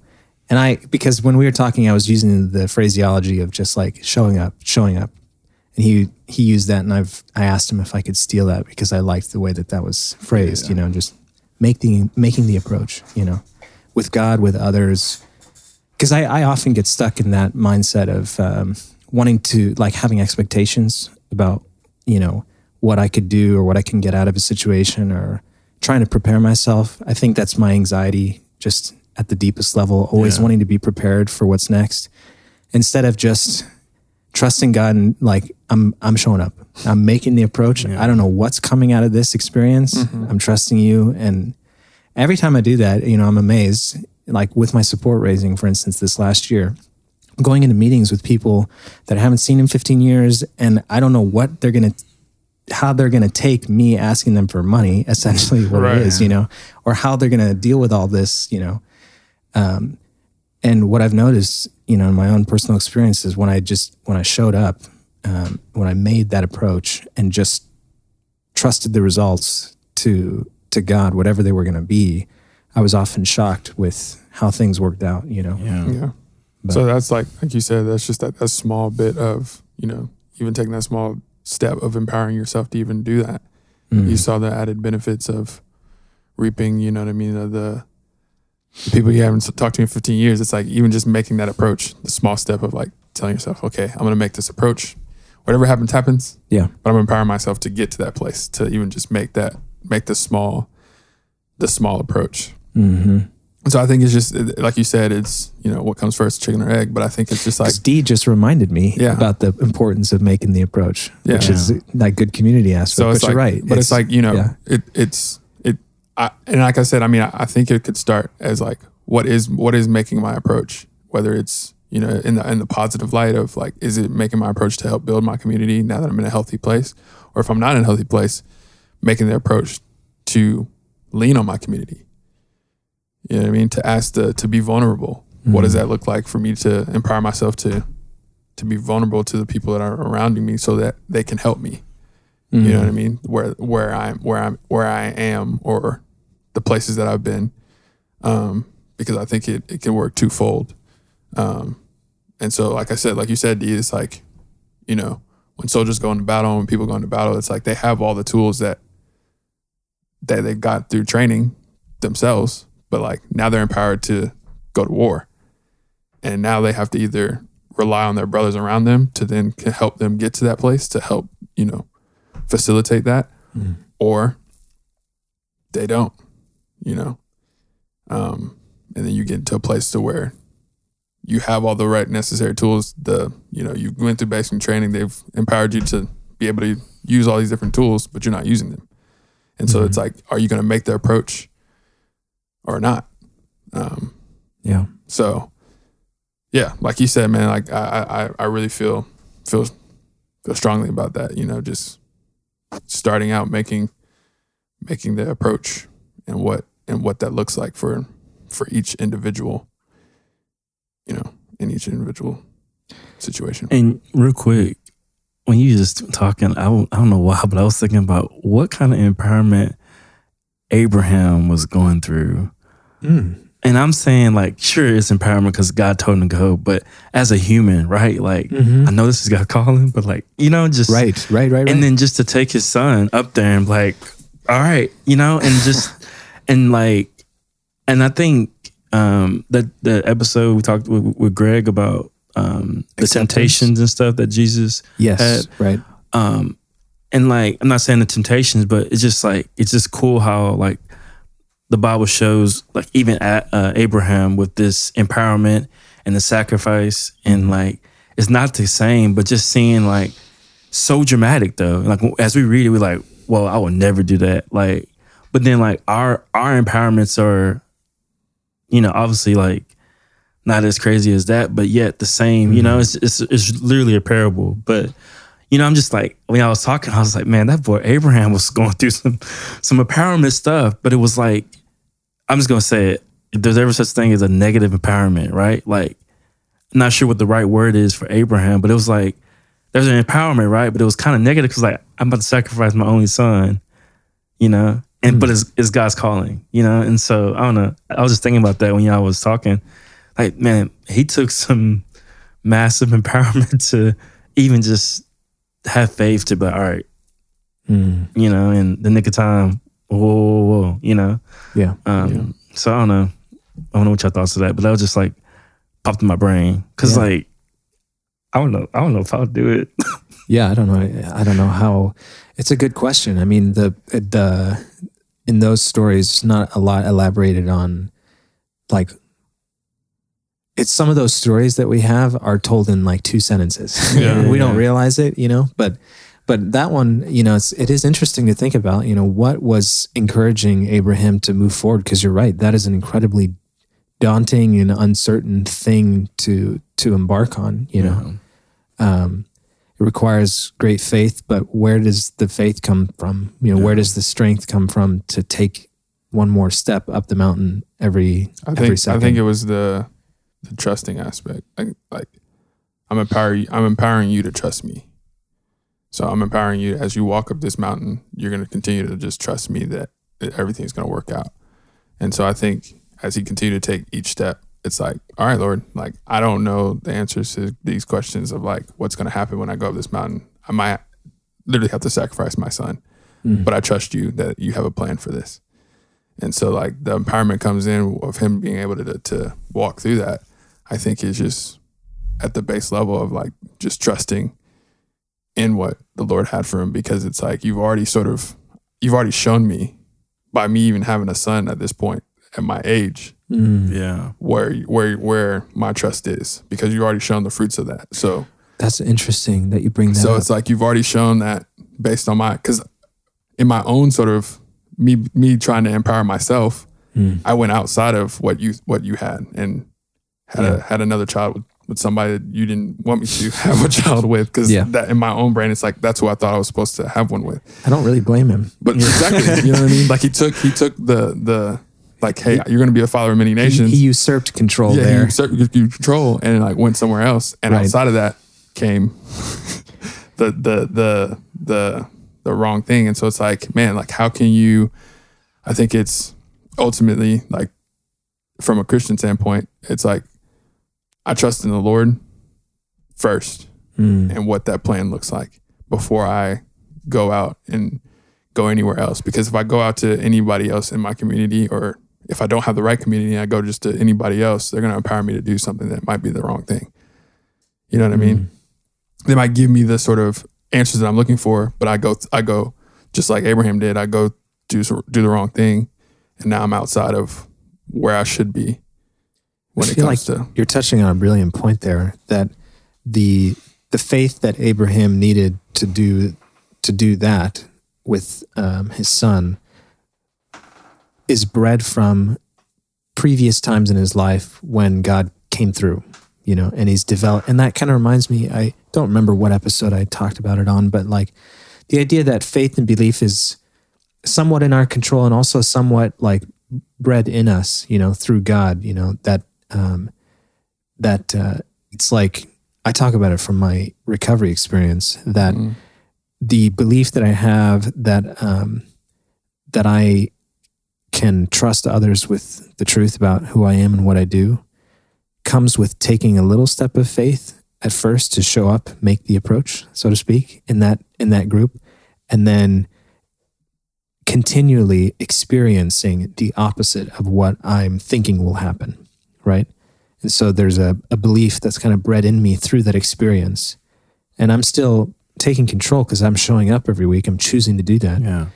and because when we were talking, I was using the phraseology of just like showing up, and he used that, and I asked him if I could steal that because I liked the way that was phrased. Yeah. You know, just making the approach. You know, with God, with others. Because I often get stuck in that mindset of wanting to, like, having expectations about, you know, what I could do or what I can get out of a situation, or trying to prepare myself. I think that's my anxiety, just at the deepest level, always wanting to be prepared for what's next, instead of just trusting God and like, I'm showing up, I'm making the approach. Yeah. I don't know what's coming out of this experience. I'm trusting you, and every time I do that, you know, I'm amazed. Like with my support raising, for instance, this last year, going into meetings with people that I haven't seen in 15 years, and I don't know what they're going to, how they're going to take me asking them for money, essentially what it is, you know, or how they're going to deal with all this, you know. And what I've noticed, you know, in my own personal experience is when I showed up, when I made that approach and just trusted the results to God, whatever they were going to be, I was often shocked with how things worked out, you know? Yeah. Yeah. But, so that's like you said, that's just that small bit of, you know, even taking that small step of empowering yourself to even do that. Mm-hmm. You saw the added benefits of reaping, you know what I mean? The people you haven't talked to in 15 years, it's like even just making that approach, the small step of like telling yourself, okay, I'm going to make this approach. Whatever happens, happens. Yeah. But I'm empowering myself to get to that place, to even just make the small approach. Mm-hmm. And so I think it's just, like you said, it's, you know, what comes first, chicken or egg? But I think it's just like... 'Cause D just reminded me about the importance of making the approach, which is that good community aspect, so it's but like, you're right. But it's like, you know, and like I said, I mean, I think it could start as like, what is making my approach? Whether it's, you know, in the positive light of like, is it making my approach to help build my community now that I'm in a healthy place? Or if I'm not in a healthy place, making the approach to lean on my community. You know what I mean? To be vulnerable. Mm-hmm. What does that look like for me to empower myself to be vulnerable to the people that are around me so that they can help me? Mm-hmm. You know what I mean? Where I am or the places that I've been, because I think it can work twofold. And so, like I said, like you said, D, it's like, you know, when soldiers go into battle, when people go into battle, it's like they have all the tools that they got through training themselves, but like now they're empowered to go to war. And now they have to either rely on their brothers around them to then help them get to that place, to help, you know, facilitate that, or they don't. You know, and then you get to a place to where you have all the right necessary tools. You know, you went through basic training. They've empowered you to be able to use all these different tools, but you're not using them. And so it's like, are you going to make the approach or not? So, yeah, like you said, man, like I really feel strongly about that. You know, just starting out making the approach and what that looks like for each individual, you know, in each individual situation. And real quick, when you just talking, I don't know why, but I was thinking about what kind of empowerment Abraham was going through. And I'm saying, like, sure, it's empowerment because God told him to go, but as a human, right? Like, I know this is God calling, but like, you know, just... Right. And then just to take his son up there and like, all right, you know, and just... And like, and I think the episode we talked with Greg about the temptations and stuff that Jesus had. Right. And like, I'm not saying the temptations, but it's just like, it's just cool how like the Bible shows like even at Abraham with this empowerment and the sacrifice, and like, it's not the same, but just seeing like so dramatic though. Like as we read it, we're like, well, I would never do that. Like, but then like our empowerments are, you know, obviously like not as crazy as that, but yet the same, you know, it's literally a parable. But, you know, I'm just like, when I was talking, I was like, man, that boy Abraham was going through some empowerment stuff, but it was like, I'm just going to say it. If there's ever such thing as a negative empowerment, right? Like, I'm not sure what the right word is for Abraham, but it was like, there's an empowerment, right? But it was kind of negative because like, I'm about to sacrifice my only son, you know? And but it's God's calling, you know? And so, I don't know. I was just thinking about that when y'all was talking. Like, man, he took some massive empowerment to even just have faith to be like, all right, you know, in the nick of time, whoa, you know? Yeah. So, I don't know what y'all thoughts of that, but that was just like, popped in my brain. Because like, I don't know if I'll do it. Yeah, I don't know how. It's a good question. I mean, the in those stories, not a lot elaborated on. Like, it's some of those stories that we have are told in like two sentences. Yeah, we don't realize it, you know. But that one, you know, it is interesting to think about. You know, what was encouraging Abraham to move forward? Because you're right, that is an incredibly daunting and uncertain thing to embark on. You know. It requires great faith, but where does the faith come from? You know, where does the strength come from to take one more step up the mountain every second? I think it was the trusting aspect. Like I'm empowering you to trust me. So I'm empowering you as you walk up this mountain, you're going to continue to just trust me that everything's going to work out. And so I think as he continued to take each step, it's like, all right, Lord, like, I don't know the answers to these questions of like, what's going to happen when I go up this mountain? I might literally have to sacrifice my son, but I trust you that you have a plan for this. And so like the empowerment comes in of him being able to walk through that. I think is just at the base level of like, just trusting in what the Lord had for him, because it's like, you've already shown me by me even having a son at this point at my age, where my trust is, because you've already shown the fruits of that. So that's interesting that you bring that up. It's like, you've already shown that based on because in my own sort of me trying to empower myself, I went outside of what you had and had another child with somebody that you didn't want me to have a child with, because that in my own brain, it's like, that's who I thought I was supposed to have one with. I don't really blame him. But exactly, you know what I mean? Like he took the like, hey, you're going to be a father of many nations. He usurped control there. He usurped control and like went somewhere else. And outside of that came the wrong thing. And so it's like, man, like how can you, I think it's ultimately like from a Christian standpoint, it's like, I trust in the Lord first and what that plan looks like before I go out and go anywhere else. Because if I go out to anybody else in my community, or if I don't have the right community and I go just to anybody else, they're going to empower me to do something that might be the wrong thing. You know what I mean? They might give me the sort of answers that I'm looking for, but I go just like Abraham did. I go do the wrong thing, and now I'm outside of where I should be. When I feel like you're touching on a brilliant point there, that the faith that Abraham needed to do that with his son is bred from previous times in his life when God came through, you know, and he's developed. And that kind of reminds me, I don't remember what episode I talked about it on, but like the idea that faith and belief is somewhat in our control and also somewhat like bred in us, you know, through God, you know, that it's like, I talk about it from my recovery experience, that the belief that I have that I can trust others with the truth about who I am and what I do comes with taking a little step of faith at first to show up, make the approach, so to speak, in that group. And then continually experiencing the opposite of what I'm thinking will happen, right? And so there's a belief that's kind of bred in me through that experience. And I'm still taking control because I'm showing up every week. I'm choosing to do that. Yeah.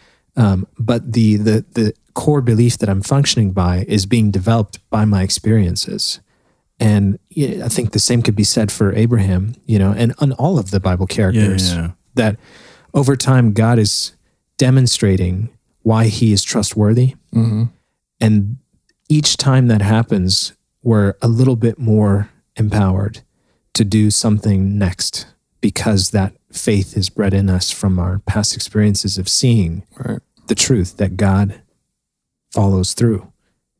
But the core belief that I'm functioning by is being developed by my experiences. And I think the same could be said for Abraham, you know, and on all of the Bible characters, that over time God is demonstrating why he is trustworthy. Mm-hmm. And each time that happens, we're a little bit more empowered to do something next, because that faith is bred in us from our past experiences of seeing the truth that God follows through,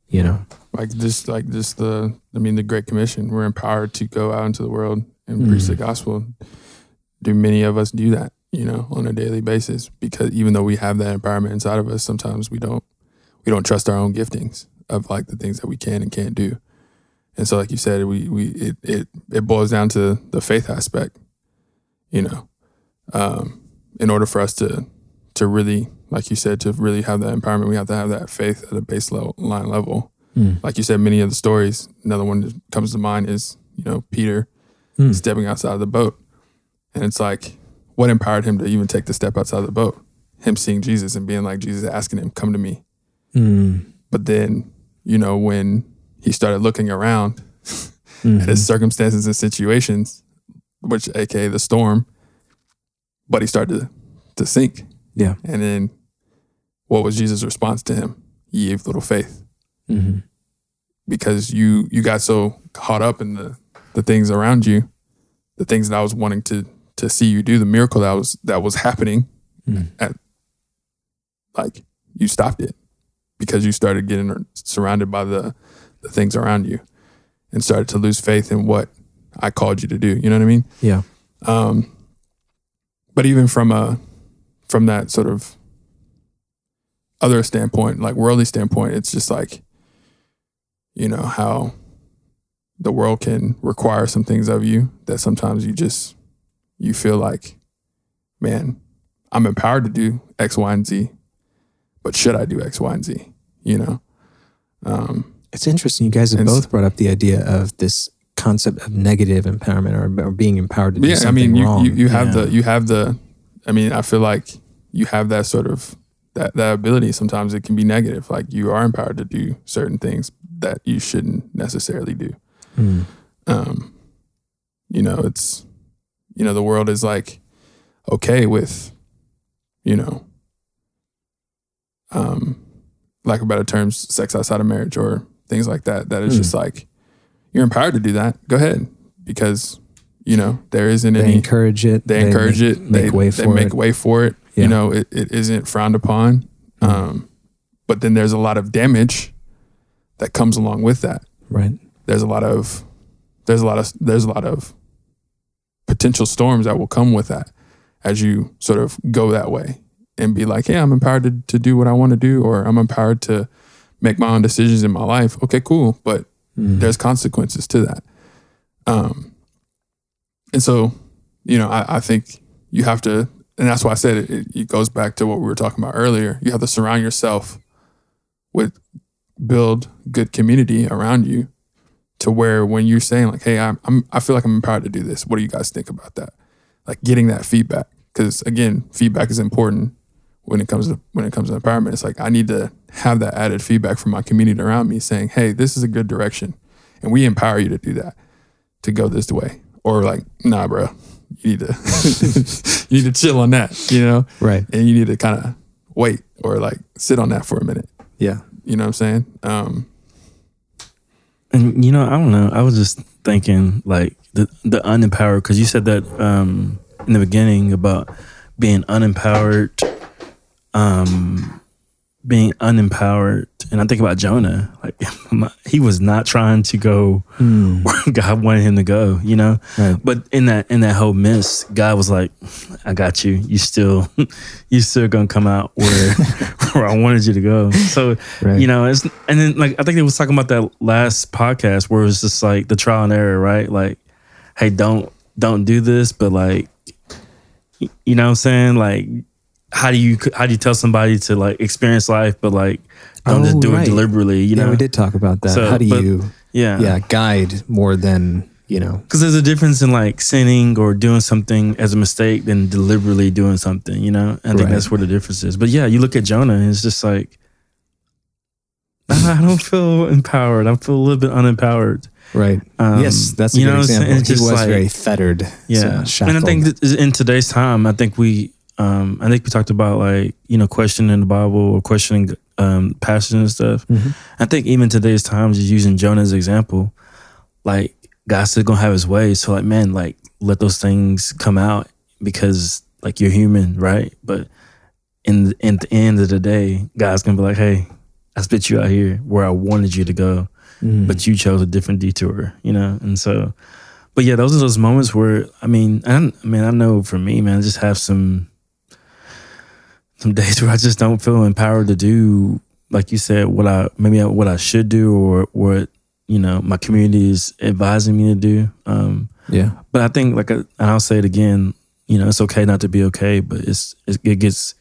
you know? Like just the Great Commission, we're empowered to go out into the world and preach the gospel. Do many of us do that, you know, on a daily basis? Because even though we have that environment inside of us, sometimes we don't trust our own giftings of like the things that we can and can't do. And so like you said, it boils down to the faith aspect, you know, in order for us to really, like you said, to really have that empowerment, we have to have that faith at a baseline level. Like you said, many of the stories, another one that comes to mind is, you know, Peter stepping outside of the boat. And it's like, what empowered him to even take the step outside of the boat? Him seeing Jesus and being like, Jesus asking him, come to me. But then, you know, when he started looking around at his circumstances and situations, which aka the storm, but he started to sink. Yeah. And then what was Jesus' response to him? Ye of little faith. Mm-hmm. Because you got so caught up in the things around you, the things that I was wanting to see you do, the miracle that was happening, at, like you stopped it because you started getting surrounded by the things around you and started to lose faith in what I called you to do. You know what I mean? Yeah. But even from that sort of other standpoint, like worldly standpoint, it's just like you know, how the world can require some things of you that sometimes you feel like, man, I'm empowered to do X, Y, and Z, but should I do X, Y, and Z? You know? It's interesting. You guys have both brought up the idea of this concept of negative empowerment or being empowered to do something wrong. I feel like you have that sort of, that ability. Sometimes it can be negative. Like you are empowered to do certain things that you shouldn't necessarily do. Mm. It's, the world is like, okay with, lack of better terms, sex outside of marriage or things like that. That is just like, you're empowered to do that. Go ahead. Because, there isn't any. They encourage it. They make way for it. Yeah. It isn't frowned upon. But then there's a lot of damage that comes along with that. Right. There's a lot of potential storms that will come with that as you sort of go that way and be like, hey, I'm empowered to do what I want to do, or I'm empowered to make my own decisions in my life. Okay, cool. But there's consequences to that. And so, I think you have to, and that's why I said it goes back to what we were talking about earlier. You have to surround yourself build good community around you to where when you're saying like, hey, I feel like I'm empowered to do this. What do you guys think about that? Like getting that feedback. Because again, feedback is important when it comes to empowerment. It's like, I need to have that added feedback from my community around me saying, hey, this is a good direction. And we empower you to do that, to go this way. Or like, nah, bro, you need to chill on that, Right. And you need to kind of wait or like sit on that for a minute. Yeah. You know what I'm saying? And I don't know. I was just thinking like the unempowered, because you said that in the beginning about being unempowered, and I think about Jonah. Like he was not trying to go where God wanted him to go, Right. But in that whole mess, God was like, "I got you. You still gonna come out where where I wanted you to go." So right. It's, and then like I think they was talking about that last podcast where it was just like the trial and error, right? Like, hey, don't do this, but like, you know what I'm saying, like. How do you tell somebody to like experience life, but like don't just do it deliberately? We did talk about that. So, guide more than because there's a difference in like sinning or doing something as a mistake than deliberately doing something. I think that's where the difference is. But yeah, you look at Jonah, and it's just like I don't feel empowered. I feel a little bit unempowered. Right. Yes, that's a good example. He was like, very fettered. Yeah, and I think that in today's time, I think we talked about like, questioning the Bible or questioning passages and stuff. Mm-hmm. I think even today's times, just using Jonah's example, like God's still gonna have his way. So like, man, like let those things come out because like you're human, right? But in the end of the day, God's gonna be like, hey, I spit you out here where I wanted you to go, but you chose a different detour, And so, but yeah, those are those moments where, I know for me, man, I just have some days where I just don't feel empowered to do, like you said, what I should do or what, my community is advising me to do. But I think like, and I'll say it again, it's okay not to be okay, but it gets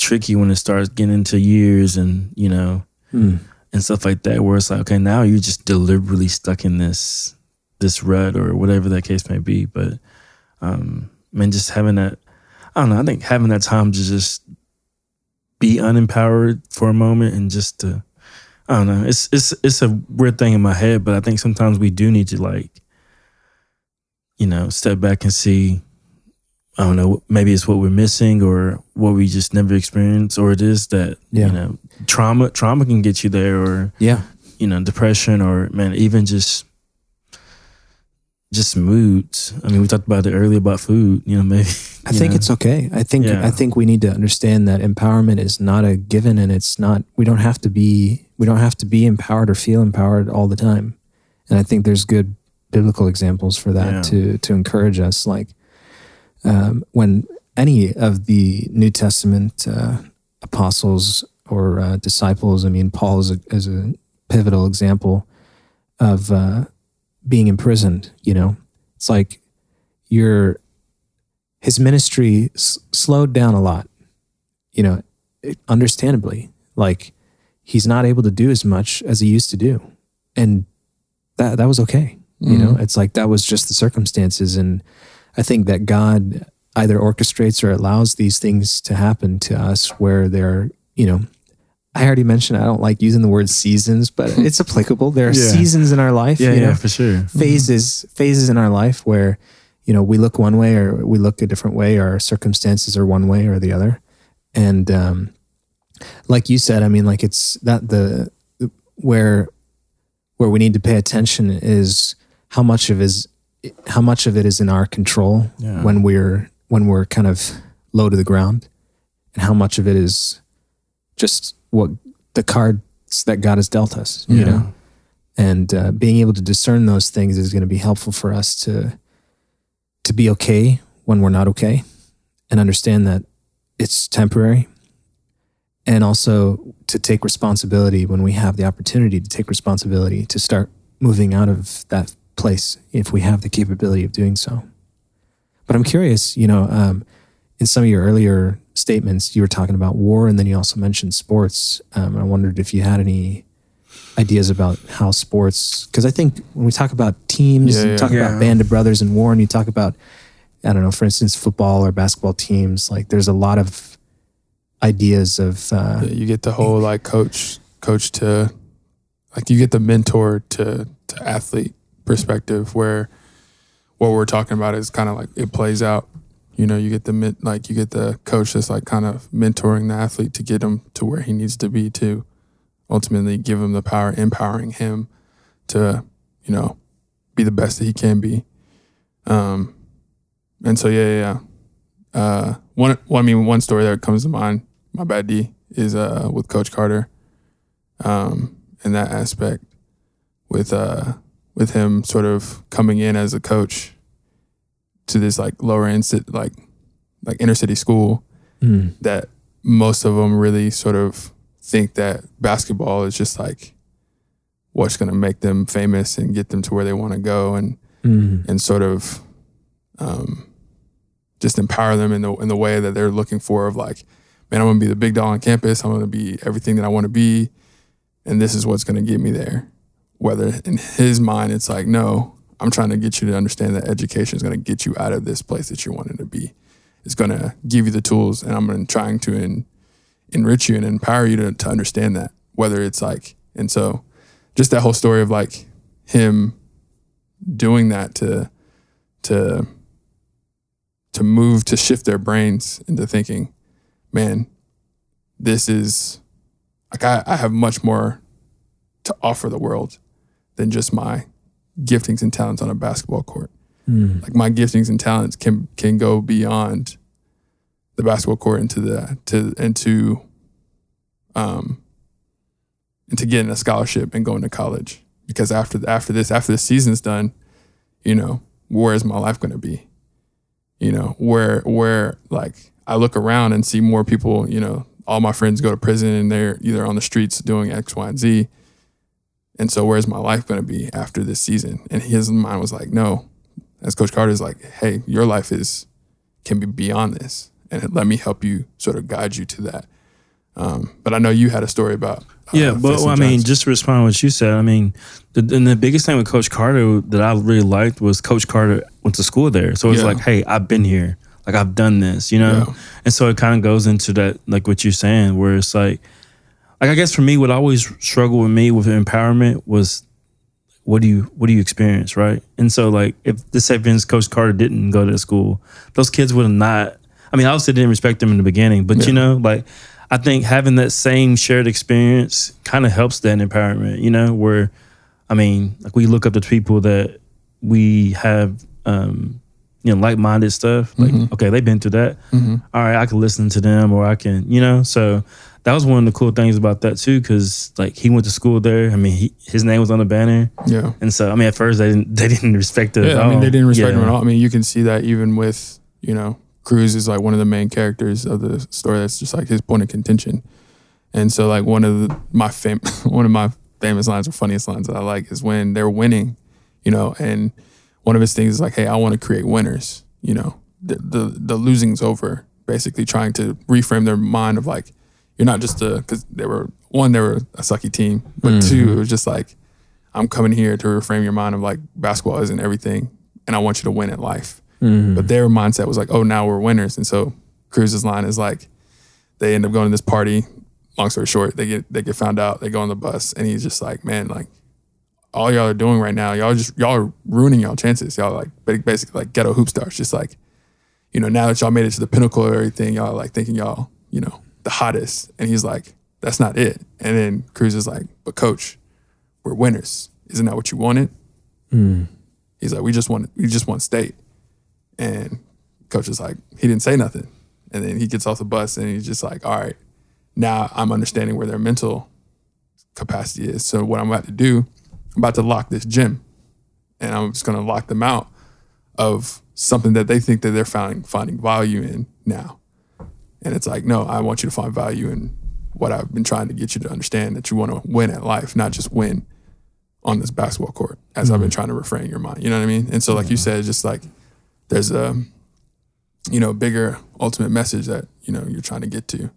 tricky when it starts getting into years and, and stuff like that, where it's like, okay, now you're just deliberately stuck in this rut or whatever that case may be. But, just having that, I don't know. I think having that time to just be unempowered for a moment and just to, I don't know. It's a weird thing in my head, but I think sometimes we do need to like, step back and see, I don't know, maybe it's what we're missing or what we just never experienced, or it is that, trauma can get you there or, depression or, man, even just moods. I mean, we talked about it earlier about food, maybe. I think it's okay. I think we need to understand that empowerment is not a given, and it's not, we don't have to be empowered or feel empowered all the time. And I think there's good biblical examples for that to encourage us. Like when any of the New Testament apostles or disciples, Paul is a pivotal example of being imprisoned, you know. It's like his ministry slowed down a lot, you know, understandably. Like, he's not able to do as much as he used to do. And that was okay. You know, it's like that was just the circumstances. And I think that God either orchestrates or allows these things to happen to us where they're, you know, I already mentioned I don't like using the word seasons, but it's applicable. There are seasons in our life. Yeah, you know, for sure. Phases in our life where, you know, we look one way or we look a different way, or our circumstances are one way or the other. And like you said, I mean, like it's that where we need to pay attention is how much of it is in our control when we're kind of low to the ground, and how much of it is just what the cards that God has dealt us, you know? And being able to discern those things is going to be helpful for us to be okay when we're not okay, and understand that it's temporary. And also to take responsibility when we have the opportunity to take responsibility, to start moving out of that place if we have the capability of doing so. But I'm curious, you know, in some of your earlier statements, you were talking about war, and then you also mentioned sports. I wondered if you had any ideas about how sports, because I think when we talk about teams, and talk about band of brothers and war, and you talk about, I don't know, for instance, football or basketball teams, like there's a lot of ideas of you get the whole like coach to like you get the mentor to athlete perspective, where what we're talking about is kind of like it plays out, you know. You get the coach that's like kind of mentoring the athlete to get him to where he needs to be to ultimately give him the power, empowering him to, you know, be the best that he can be. And so one story that comes to mind, my bad D, is with Coach Carter, in that aspect, with him sort of coming in as a coach to this like lower end like inner city school that most of them really sort of think that basketball is just like what's going to make them famous and get them to where they want to go, and sort of just empower them in the way that they're looking for, of like, man, I'm going to be the big dog on campus. I'm going to be everything that I want to be. And this is what's going to get me there. Whether in his mind, it's like, no, I'm trying to get you to understand that education is going to get you out of this place that you wanted to be. It's going to give you the tools, and I'm trying to enrich you and empower you to understand that. Whether it's like, and so just that whole story of like him doing that to move, to shift their brains into thinking, man, this is, like I have much more to offer the world than just my giftings and talents on a basketball court. Like my giftings and talents can go beyond the basketball court into getting a scholarship and going to college. Because after this season's done, you know, where is my life going to be? You know, where like I look around and see more people, you know, all my friends go to prison and they're either on the streets doing X, Y, and Z. And so where's my life going to be after this season? And his mind was like, no, as Coach Carter's like, hey, your life can be beyond this. And let me help you, sort of guide you to that. But I know you had a story about. Just to respond to what you said, I mean, the biggest thing with Coach Carter that I really liked was Coach Carter went to school there. So it's like, hey, I've been here. Like, I've done this, you know? Yeah. And so it kind of goes into that, like what you're saying, where it's like, I guess for me, what always struggled with me with empowerment was what do you experience, right? And so like, if this happens, Coach Carter didn't go to school, those kids would have not, I mean, I obviously didn't respect them in the beginning, but you know, like, I think having that same shared experience kind of helps that empowerment, you know, where, I mean, like we look up to people that we have, you know, like-minded stuff. Like, okay, they've been through that. All right, I can listen to them, or I can, you know. So that was one of the cool things about that too, because like he went to school there. I mean, his name was on the banner. Yeah. And so, I mean, at first they didn't respect it at all. I mean, they didn't respect him at all. I mean, you can see that even with, you know, Cruz is like one of the main characters of the story. That's just like his point of contention. And so like one of my famous lines or funniest lines that I like is when they're winning, you know, and one of his things is like, hey, I want to create winners, you know, the losing's over, basically trying to reframe their mind of like, you're not just a, because they were, one, they were a sucky team, but two, it was just like, I'm coming here to reframe your mind of like, basketball isn't everything and I want you to win at life. But their mindset was like, oh, now we're winners. And so Cruz's line is like, they end up going to this party. Long story short, they get found out. They go on the bus, and he's just like, man, like all y'all are doing right now, y'all are ruining y'all chances. Y'all are like basically like ghetto hoop stars. Just like, you know, now that y'all made it to the pinnacle of everything, y'all are like thinking y'all, you know, the hottest. And he's like, that's not it. And then Cruz is like, but coach, we're winners. Isn't that what you wanted? He's like, we just won state. And coach is like, he didn't say nothing. And then he gets off the bus and he's just like, all right, now I'm understanding where their mental capacity is. So what I'm about to do, I'm about to lock this gym, and I'm just going to lock them out of something that they think that they're finding value in now. And it's like, no, I want you to find value in what I've been trying to get you to understand, that you want to win at life, not just win on this basketball court, as I've been trying to refrain your mind. You know what I mean? And so like you said, just like there's a, you know, bigger ultimate message that, you know, you're trying to get to.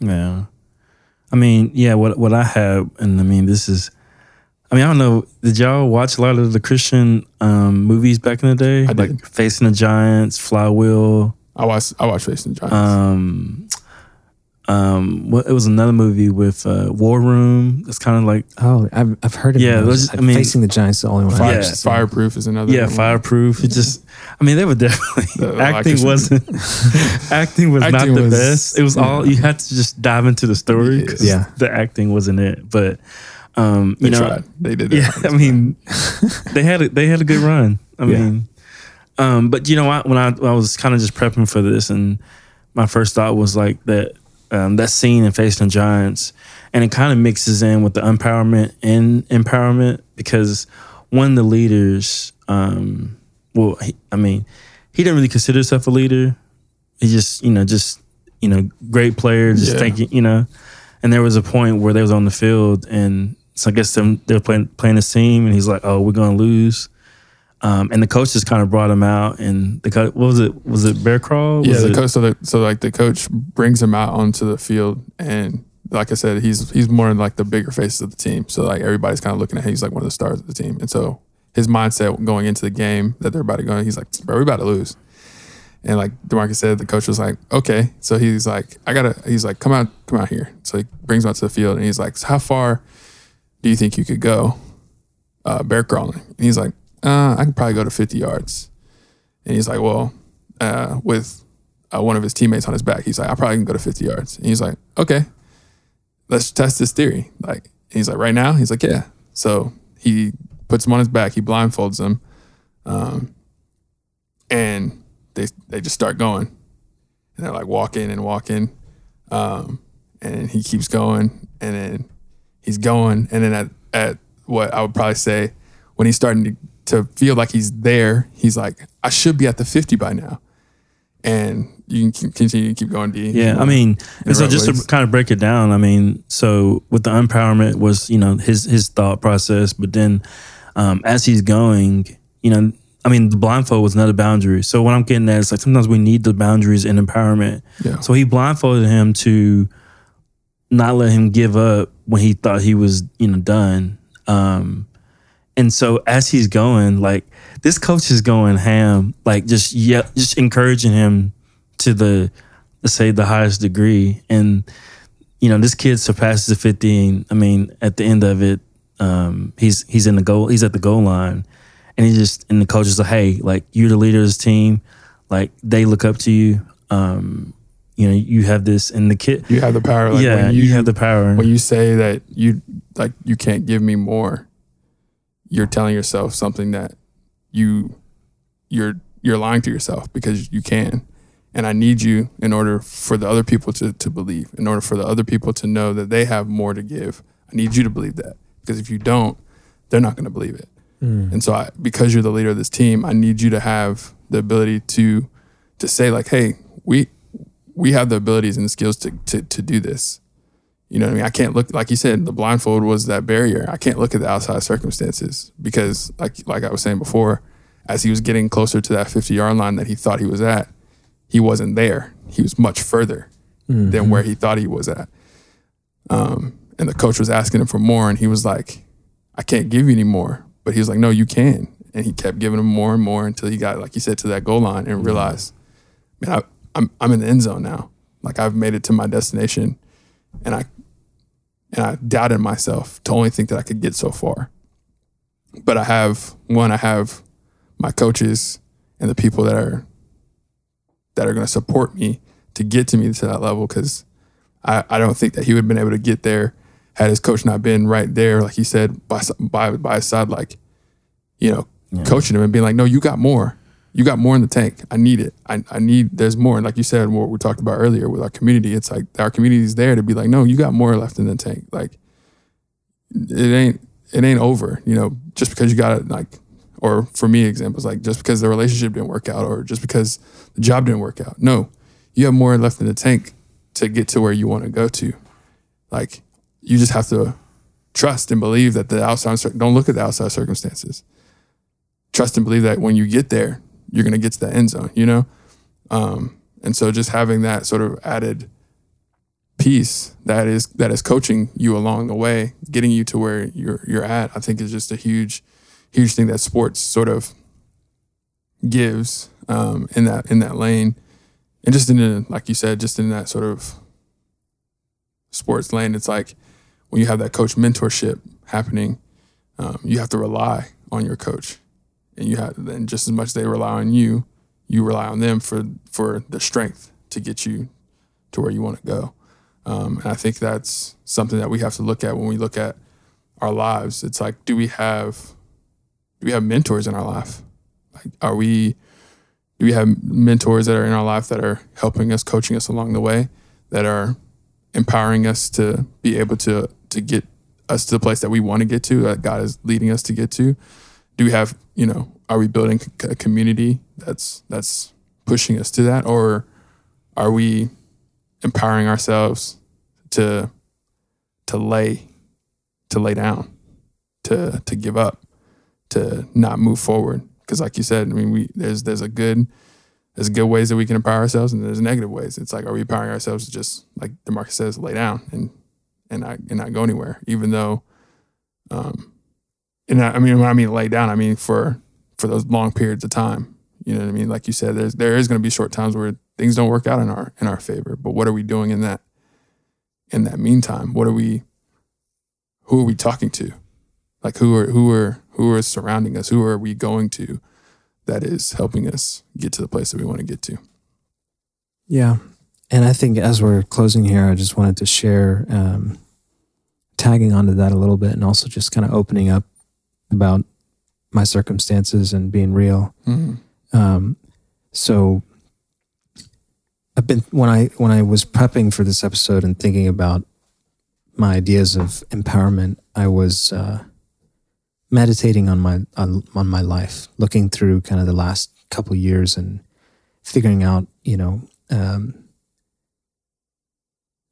Yeah. I mean, yeah, what I have, and I mean, this is, I mean, I don't know, did y'all watch a lot of the Christian movies back in the day? I did. Like Facing the Giants, Flywheel. I watched Facing the Giants. It was another movie with War Room. It's kind of like, oh, I've heard of it. Yeah, I mean, Facing the Giants is the only one. Fireproof is another. Yeah, Fireproof. Yeah. It just, I mean, they were definitely acting was not the best. It was all, you had to just dive into the story because the acting wasn't it. But you know, tried. They did. Yeah, I mean, they had a good run. I mean, but you know, when I was kind of just prepping for this, and my first thought was like that. That scene in Facing the Giants, and it kind of mixes in with the empowerment and empowerment, because one of the leaders, he didn't really consider himself a leader. He just great player, just thinking, you know. And there was a point where they was on the field, and so I guess they're playing this team, and he's like, oh, we're gonna lose. And the coach just kind of brought him out, and the coach, what was it? Was it bear crawl? Yeah, the coach. So the coach brings him out onto the field, and like I said, he's more in like the bigger faces of the team. So like everybody's kind of looking at him. He's like one of the stars of the team, and so his mindset going into the game that they're about to go, he's like, bro, we're about to lose. And like Demarcus said, the coach was like, okay. So he's like, he's like, come out here. So he brings him out to the field, and he's like, so how far do you think you could go bear crawling? And he's like, I could probably go to 50 yards. And he's like, well, with one of his teammates on his back, he's like, I probably can go to 50 yards. And he's like, okay, let's test this theory. Like, he's like, right now? He's like, yeah. So he puts him on his back. He blindfolds him. And they just start going. And they're like walking. And he keeps going. And then he's going. And then at what I would probably say, when he's starting to feel like he's there, he's like, I should be at the 50 by now. And you can keep going, D. Yeah, I mean, and so just to kind of break it down, I mean, so with the empowerment was, you know, his thought process, but then as he's going, you know, I mean, the blindfold was not a boundary. So what I'm getting at is like sometimes we need the boundaries in empowerment. Yeah. So he blindfolded him to not let him give up when he thought he was, you know, done. And so as he's going, like this coach is going ham, like just encouraging him to the highest degree. And, you know, this kid surpasses the 15. I mean, at the end of it, he's in the goal. He's at the goal line, and and the coach is like, hey, like you're the leader of this team. Like they look up to you. You know, you have this, and the kid, you have the power. Like, yeah, you have the power. When you say that you can't give me more, you're telling yourself something that you're lying to yourself, because you can. And I need you in order for the other people to believe, in order for the other people to know that they have more to give. I need you to believe that, because if you don't, they're not going to believe it. And so because you're the leader of this team, I need you to have the ability to say like, hey, we have the abilities and the skills to do this. You know what I mean? I can't look, like you said, the blindfold was that barrier. I can't look at the outside circumstances because like I was saying before, as he was getting closer to that 50-yard line that he thought he was at, he wasn't there. He was much further mm-hmm. than where he thought he was at. And the coach was asking him for more, and he was like, I can't give you any more. But he was like, no, you can. And he kept giving him more and more until he got, like you said, to that goal line and realized, man, I'm in the end zone now. Like, I've made it to my destination, and I doubted myself to only think that I could get so far. But I have my coaches and the people that are going to support me to get to me to that level, because I don't think that he would have been able to get there had his coach not been right there, like he said, by his side, like, you know, coaching him and being like, no, you got more. You got more in the tank. I need it. There's more. And like you said, what we talked about earlier with our community, it's like our community is there to be like, no, you got more left in the tank. Like, it ain't over, you know, just because you got it, like, or for me, examples, like just because the relationship didn't work out or just because the job didn't work out. No, you have more left in the tank to get to where you want to go to. Like, you just have to trust and believe that don't look at the outside circumstances. Trust and believe that when you get there, you're going to get to the end zone, you know? And so just having that sort of added piece that is coaching you along the way, getting you to where you're at, I think is just a huge, huge thing that sports sort of gives in that lane. And just like you said, just in that sort of sports lane, it's like when you have that coach mentorship happening, you have to rely on your coach. And you have, then just as much as they rely on you, you rely on them for the strength to get you to where you want to go. And I think that's something that we have to look at when we look at our lives. It's like, do we have mentors in our life? Like, do we have mentors that are in our life that are helping us, coaching us along the way, that are empowering us to be able to get us to the place that we want to get to, that God is leading us to get to? Do we have, you know, are we building a community that's pushing us to that? Or are we empowering ourselves to lay down, to give up, to not move forward? Because like you said, I mean, there's good ways that we can empower ourselves, and there's negative ways. It's like, are we empowering ourselves to just, like Demarcus says, lay down and not go anywhere, even though, and I mean, when I mean lay down, I mean for those long periods of time. You know what I mean? Like you said, there is going to be short times where things don't work out in our favor. But what are we doing in that meantime? Who are we talking to? Like, who are surrounding us? Who are we going to that is helping us get to the place that we want to get to? Yeah. And I think as we're closing here, I just wanted to share, tagging onto that a little bit, and also just kind of opening up about my circumstances and being real. Mm-hmm. So I've been, when I was prepping for this episode and thinking about my ideas of empowerment, I was meditating on my life, looking through kind of the last couple years and figuring out, you know,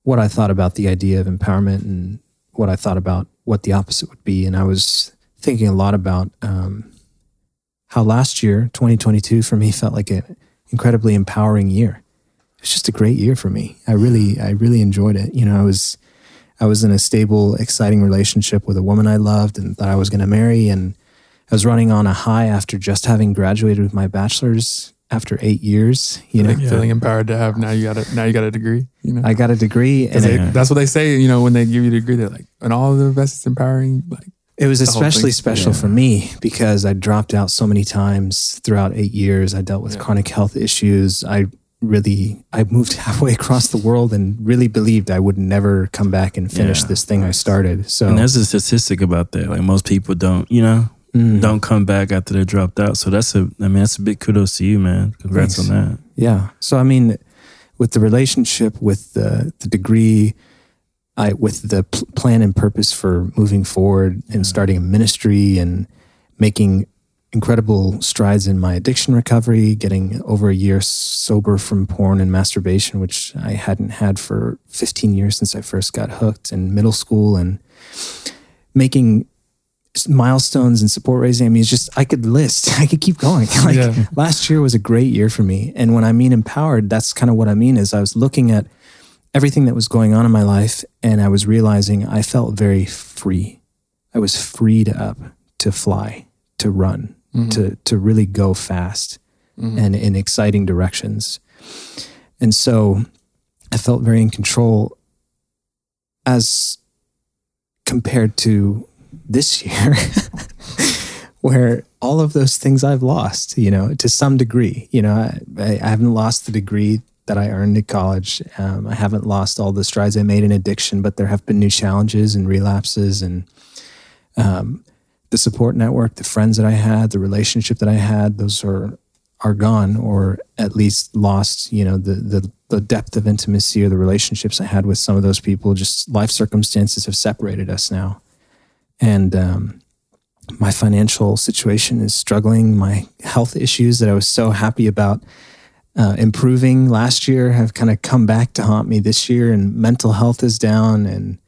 what I thought about the idea of empowerment and what I thought about what the opposite would be. And I was thinking a lot about how last year, 2022, for me felt like an incredibly empowering year. It was just a great year for me. I really enjoyed it. You know, I was in a stable, exciting relationship with a woman I loved and that I was going to marry. And I was running on a high after just having graduated with my bachelor's after 8 years, you know, feeling empowered to have now you got a degree. You know, I got a degree, and that's what they say. You know, when they give you the degree, they're like, and all the best is empowering. Like, it was especially special for me because I dropped out so many times throughout 8 years. I dealt with chronic health issues. I moved halfway across the world and really believed I would never come back and finish this thing I started. So, and there's a statistic about that. Like, most people don't, you know. Mm. Don't come back after they dropped out. So that's a big kudos to you, man. Congrats on that. Yeah. So I mean, with the relationship, with the degree, with the plan and purpose for moving forward and starting a ministry and making incredible strides in my addiction recovery, getting over a year sober from porn and masturbation, which I hadn't had for 15 years since I first got hooked in middle school, and making milestones and support raising. I mean, it's just, I could keep going. Like yeah. Last year was a great year for me. And when I mean empowered, that's kind of what I mean is I was looking at everything that was going on in my life and I was realizing I felt very free. I was freed up to fly, to run, to really go fast and in exciting directions. And so I felt very in control as compared to this year where all of those things I've lost, you know, to some degree. You know, I haven't lost the degree that I earned at college. I haven't lost all the strides I made in addiction, but there have been new challenges and relapses and the support network, the friends that I had, the relationship that I had, those are gone, or at least lost, you know, the depth of intimacy or the relationships I had with some of those people. Just life circumstances have separated us now. And my financial situation is struggling. My health issues that I was so happy about improving last year have kind of come back to haunt me this year, and mental health is down. And,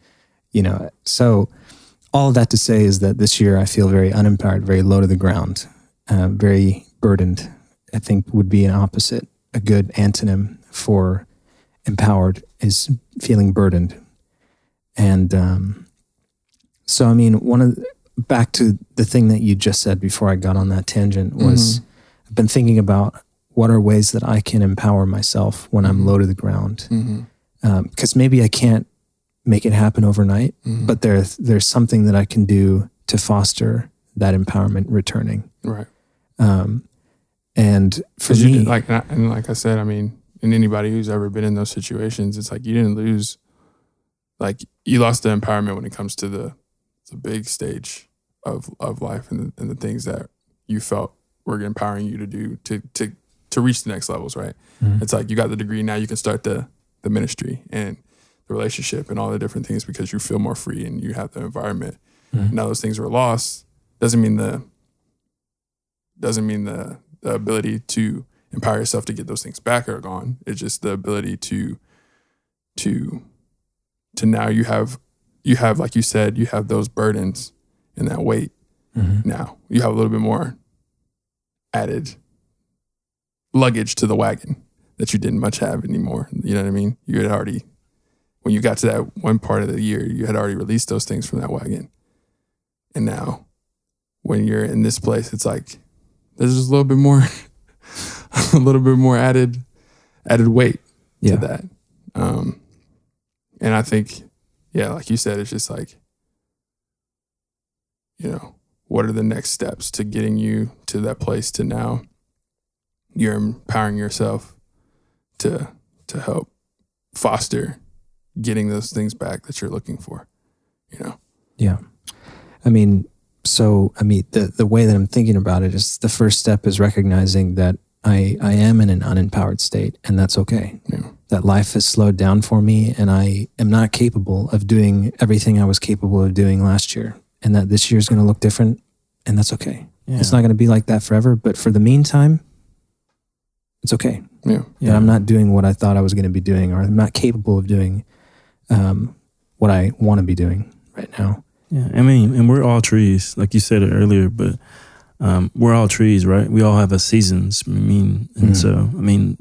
you know, so all of that to say is that this year I feel very unempowered, very low to the ground, very burdened, I think would be an opposite, a good antonym for empowered is feeling burdened. And, so, I mean, back to the thing that you just said before I got on that tangent was I've been thinking about what are ways that I can empower myself when I'm low to the ground. Because maybe I can't make it happen overnight, but there's something that I can do to foster that empowerment returning. Right. And for me... Like I said, I mean, and anybody who's ever been in those situations, it's like you didn't lose... Like, you lost the empowerment when it comes to the big stage of life and the things that you felt were empowering you to do to reach the next levels, right? It's like you got the degree, now you can start the ministry and the relationship and all the different things because you feel more free and you have the environment. Now those things were lost. Doesn't mean the ability to empower yourself to get those things back are gone. It's just the ability to now you have, like you said, you have those burdens and that weight. Now you have a little bit more added luggage to the wagon that you didn't much have anymore. You know what I mean? You had already, when you got to that one part of the year, you had already released those things from that wagon. And now when you're in this place, it's like, there's just a little bit more, added weight to that. And I think, yeah, like you said, it's just like, you know, what are the next steps to getting you to that place to now you're empowering yourself to help foster getting those things back that you're looking for, you know? Yeah. I mean, the way that I'm thinking about it is the first step is recognizing that I am in an unempowered state, and that's okay. Yeah. That life has slowed down for me, and I am not capable of doing everything I was capable of doing last year, and that this year is going to look different, and that's okay. Yeah. It's not going to be like that forever, but for the meantime, it's okay. Yeah. That I'm not doing what I thought I was going to be doing, or I'm not capable of doing what I want to be doing right now. Yeah, I mean, and we're all trees, like you said earlier, but... we're all trees, right? We all have our seasons. I mean, and so, when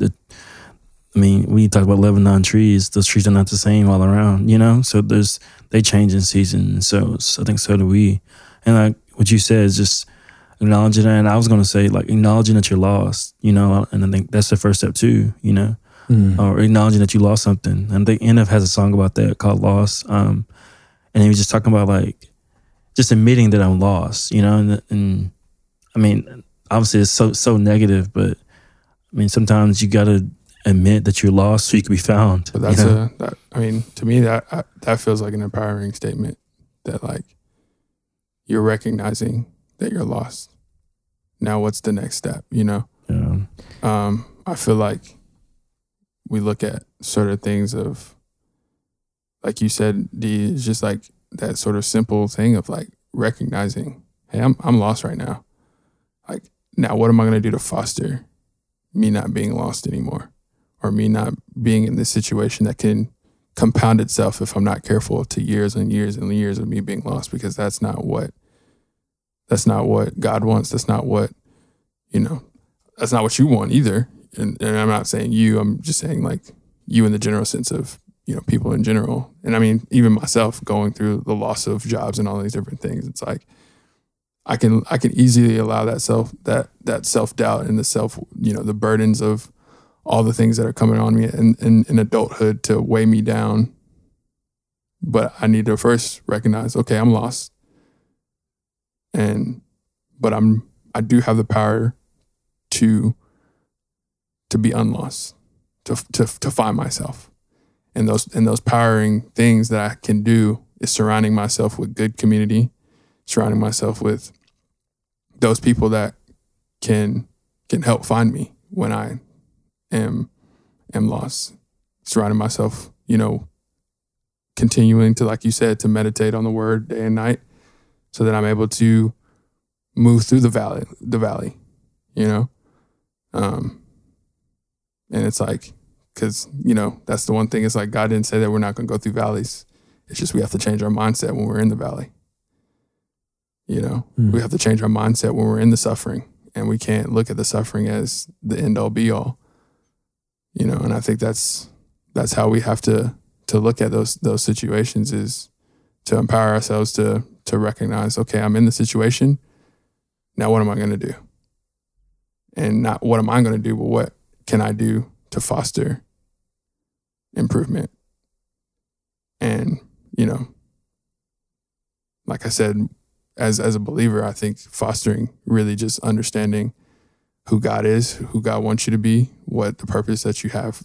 you talk about Lebanon trees, those trees are not the same all around, you know? So they change in season. So I think so do we. And like what you said is just acknowledging that. And I was going to say, like, acknowledging that you're lost, you know? And I think that's the first step too, you know? Or acknowledging that you lost something. And I think NF has a song about that called Lost. And he was just talking about, like, just admitting that I'm lost, you know? And I mean, obviously it's so negative, but I mean, sometimes you got to admit that you're lost so you can be found. But that's to me, that feels like an empowering statement, that like you're recognizing that you're lost. Now what's the next step, you know? Yeah. I feel like we look at sort of things of, like you said, D, it's just like that sort of simple thing of like recognizing, hey, I'm lost right now. Like, Now, what am I going to do to foster me not being lost anymore, or me not being in this situation that can compound itself if I'm not careful to years and years and years of me being lost? Because that's not what God wants. That's not what, that's not what you want either. And I'm not saying you, I'm just saying like you in the general sense of, people in general. And I mean, even myself going through the loss of jobs and all these different things, it's like, I can easily allow that self-doubt and the self, the burdens of all the things that are coming on me in adulthood to weigh me down. But I need to first recognize, okay, I'm lost. But I do have the power to be unlost, to find myself. And those powering things that I can do is surrounding myself with good community, surrounding myself with those people that can help find me when I am lost. Surrounding myself, continuing to, like you said, to meditate on the word day and night so that I'm able to move through the valley, and it's like, because, that's the one thing. It's like, God didn't say that we're not going to go through valleys. It's just we have to change our mindset when we're in the valley. We have to change our mindset when we're in the suffering, and we can't look at the suffering as the end all be all, and I think that's how we have to look at those situations, is to empower ourselves to recognize, okay, I'm in the situation. Now, what am I going to do? And not what am I going to do, but what can I do to foster improvement? And, like I said, as a believer, I think fostering really just understanding who God is, who God wants you to be, what the purpose that you have,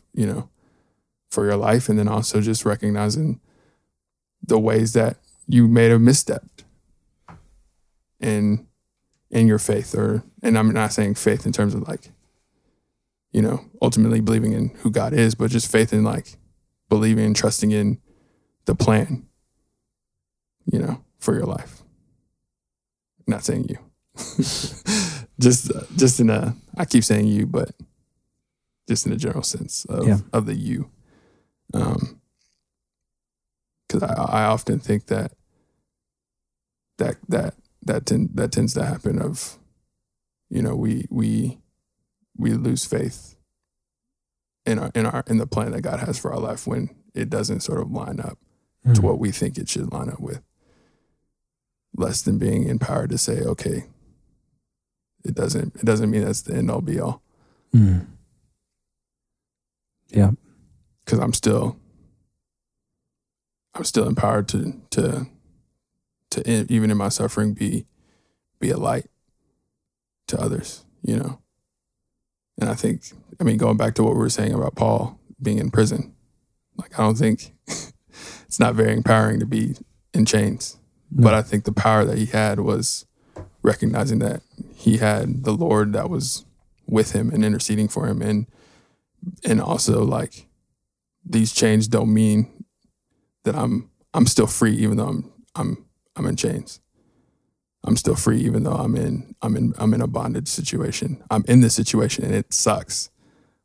for your life. And then also just recognizing the ways that you made a misstep in your faith, and I'm not saying faith in terms of like, ultimately believing in who God is, but just faith in like believing and trusting in the plan, for your life. I'm not saying you, just in a, I keep saying you, but just in a general sense of the you. 'Cause I often think that tends to happen of, we lose faith in the plan that God has for our life when it doesn't sort of line up to what we think it should line up with. Less than being empowered to say, okay, it doesn't mean that's the end all be all. Mm. Yeah. 'Cause I'm still empowered to even in my suffering, be a light to others, And I think, going back to what we were saying about Paul being in prison, like, I don't think it's not very empowering to be in chains, but I think the power that he had was recognizing that he had the Lord that was with him and interceding for him. And also like, these chains don't mean that I'm still free, even though I'm in chains. I'm still free, even though I'm in a bondage situation. I'm in this situation and it sucks,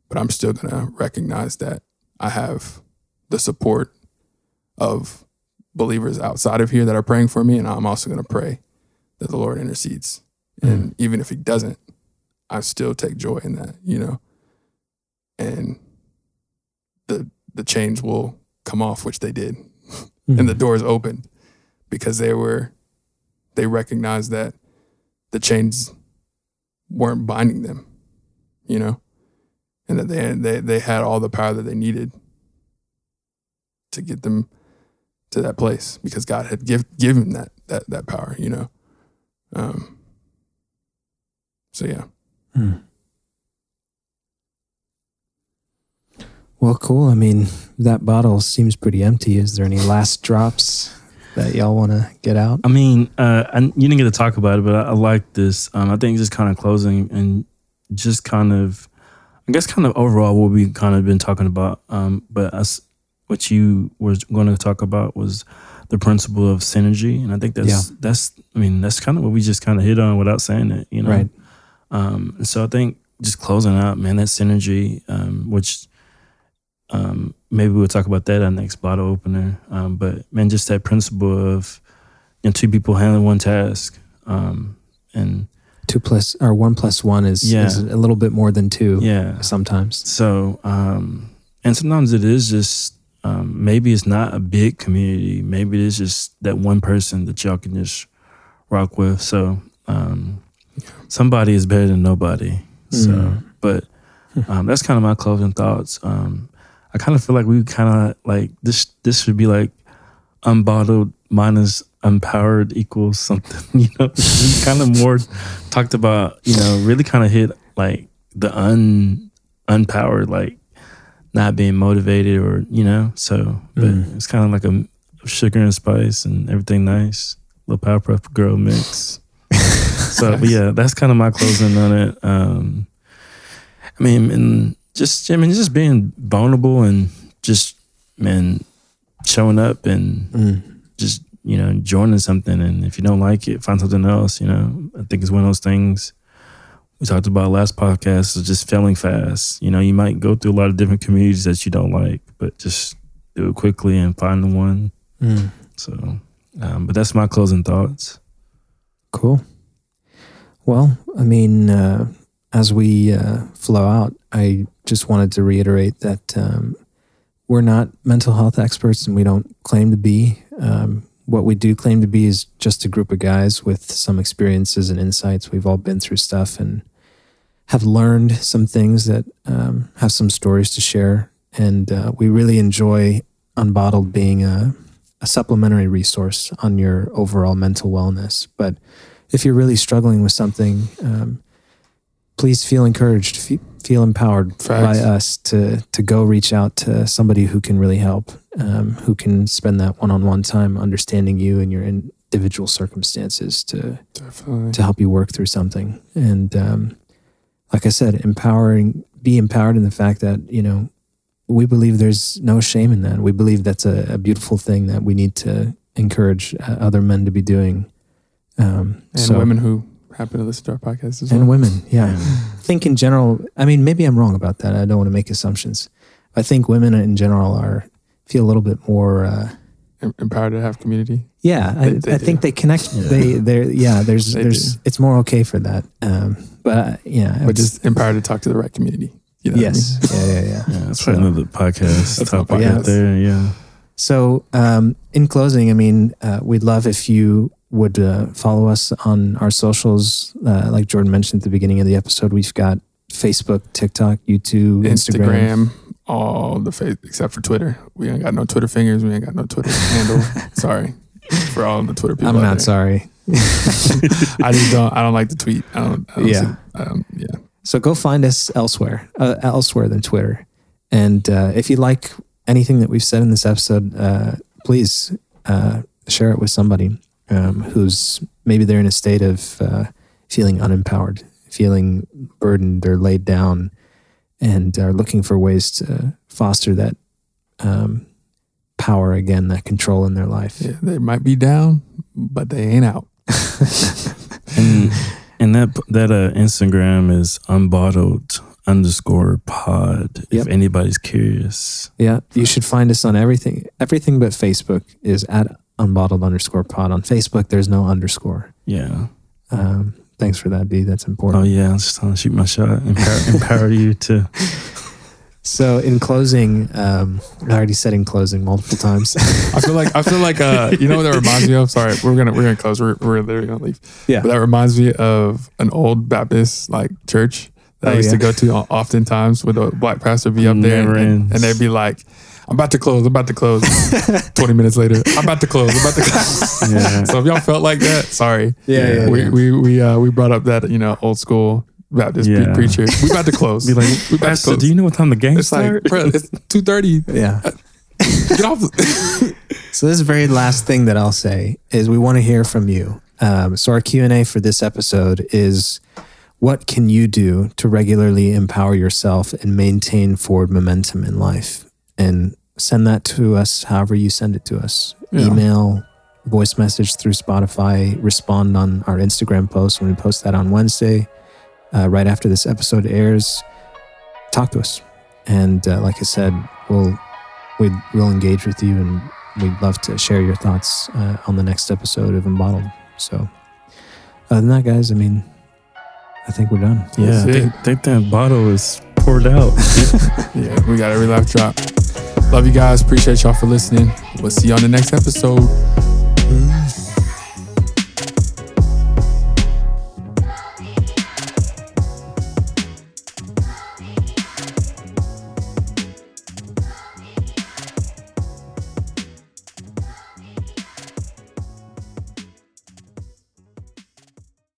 but I'm still gonna recognize that I have the support of believers outside of here that are praying for me, and I'm also gonna pray that the Lord intercedes. Mm-hmm. And even if He doesn't, I still take joy in that, And the chains will come off, which they did, and the doors opened because they recognized that the chains weren't binding them, and that they had all the power that they needed to get them to that place because God had given that power, So yeah. Hmm. Well, cool. That bottle seems pretty empty. Is there any last drops that y'all want to get out? You didn't get to talk about it, but I like this. I think just kind of closing and just kind of, I guess kind of overall what we kind of been talking about. What you were going to talk about was the principle of synergy. And I think that's kind of what we just kind of hit on without saying it, Right. So I think just closing out, man, that synergy, which maybe we'll talk about that our next bottle opener. But man, just that principle of, you know, two people handling one task, and 1 plus 1 is a little bit more than two. Yeah, sometimes. So, and sometimes it is just maybe it's not a big community. Maybe it's just that one person that y'all can just rock with. So, somebody is better than nobody. So, but that's kind of my closing thoughts. I kind of feel like we kind of like this should be like Unbottled minus Empowered equals something, you know. We kind of more talked about, you know, really kind of hit like the unpowered, like not being motivated or, you know, so, but it's kind of like a sugar and spice and everything nice, little Powerpuff Girl mix. So, but yeah, that's kind of my closing on it. I mean, just being vulnerable and just, man, showing up and just, you know, joining something, and if you don't like it, find something else, you know. I think it's one of those things we talked about last podcast, is just failing fast. You know, you might go through a lot of different communities that you don't like, but just do it quickly and find the one. So, but that's my closing thoughts. Cool. Well, I mean, as we flow out, I just wanted to reiterate that we're not mental health experts, and we don't claim to be. What we do claim to be is just a group of guys with some experiences and insights. We've all been through stuff and have learned some things that have some stories to share. And we really enjoy Unbottled being a supplementary resource on your overall mental wellness. But if you're really struggling with something, please feel encouraged, feel empowered by us to go reach out to somebody who can really help, who can spend that one-on-one time understanding you and your individual circumstances to help you work through something. And like I said, be empowered in the fact that, you know, we believe there's no shame in that. We believe that's a beautiful thing that we need to encourage other men to be doing. And women who happen to listen to our podcast as well. And women, yeah. I think in general, I mean, maybe I'm wrong about that. I don't want to make assumptions. I think women in general feel a little bit more empowered to have community. Yeah, I think they connect. Yeah. There's it's more okay for that. But just empowered to talk to the right community. You know what I mean? Yeah. That's so, another podcast topic out there. Yeah. So, in closing, I mean, we'd love if you would follow us on our socials. Like Jordan mentioned at the beginning of the episode, we've got Facebook, TikTok, YouTube, Instagram. All the face except for Twitter. We ain't got no Twitter fingers. We ain't got no Twitter handle. Sorry for all the Twitter people. I'm not sorry. I don't like to tweet. I don't yeah. Yeah. So go find us elsewhere than Twitter. And if you like anything that we've said in this episode, please share it with somebody. Who's maybe they're in a state of feeling unempowered, feeling burdened or laid down, and are looking for ways to foster that power again, that control in their life. Yeah, they might be down, but they ain't out. and that Instagram is unbottled_pod. Yep. If anybody's curious, yeah, you should find us on everything but Facebook is at Unbottled_pod on Facebook. There's no underscore. Yeah. Thanks for that, B. That's important. Oh yeah, I'm just trying to shoot my shot. Empower you to. So in closing, I already said in closing multiple times. I feel like you know what that reminds me of? Sorry, we're gonna close. We're literally gonna leave. Yeah. But that reminds me of an old Baptist like church that I used to go to oftentimes, with a black pastor be up there and they'd be like, I'm about to close. 20 minutes later, I'm about to close. Yeah. So if y'all felt like that, sorry. Yeah. We brought up that, you know, old school Baptist preacher. We about to close. Be like, we about to close. Do you know what time the game starts? Like, it's 2:30. Yeah. Get off. So this very last thing that I'll say is we want to hear from you. So our Q&A for this episode is, what can you do to regularly empower yourself and maintain forward momentum in life? And send that to us however you send it to us. Yeah. Email, voice message through Spotify, respond on our Instagram post when we post that on Wednesday. right after this episode airs, talk to us. And like I said, we'll engage with you, and we'd love to share your thoughts on the next episode of Unbottled. So other than that, guys, I mean, I think we're done. Yeah, I think that bottle is poured out. Yeah, we got every laugh drop. Love you guys. Appreciate y'all for listening. We'll see you on the next episode. Peace.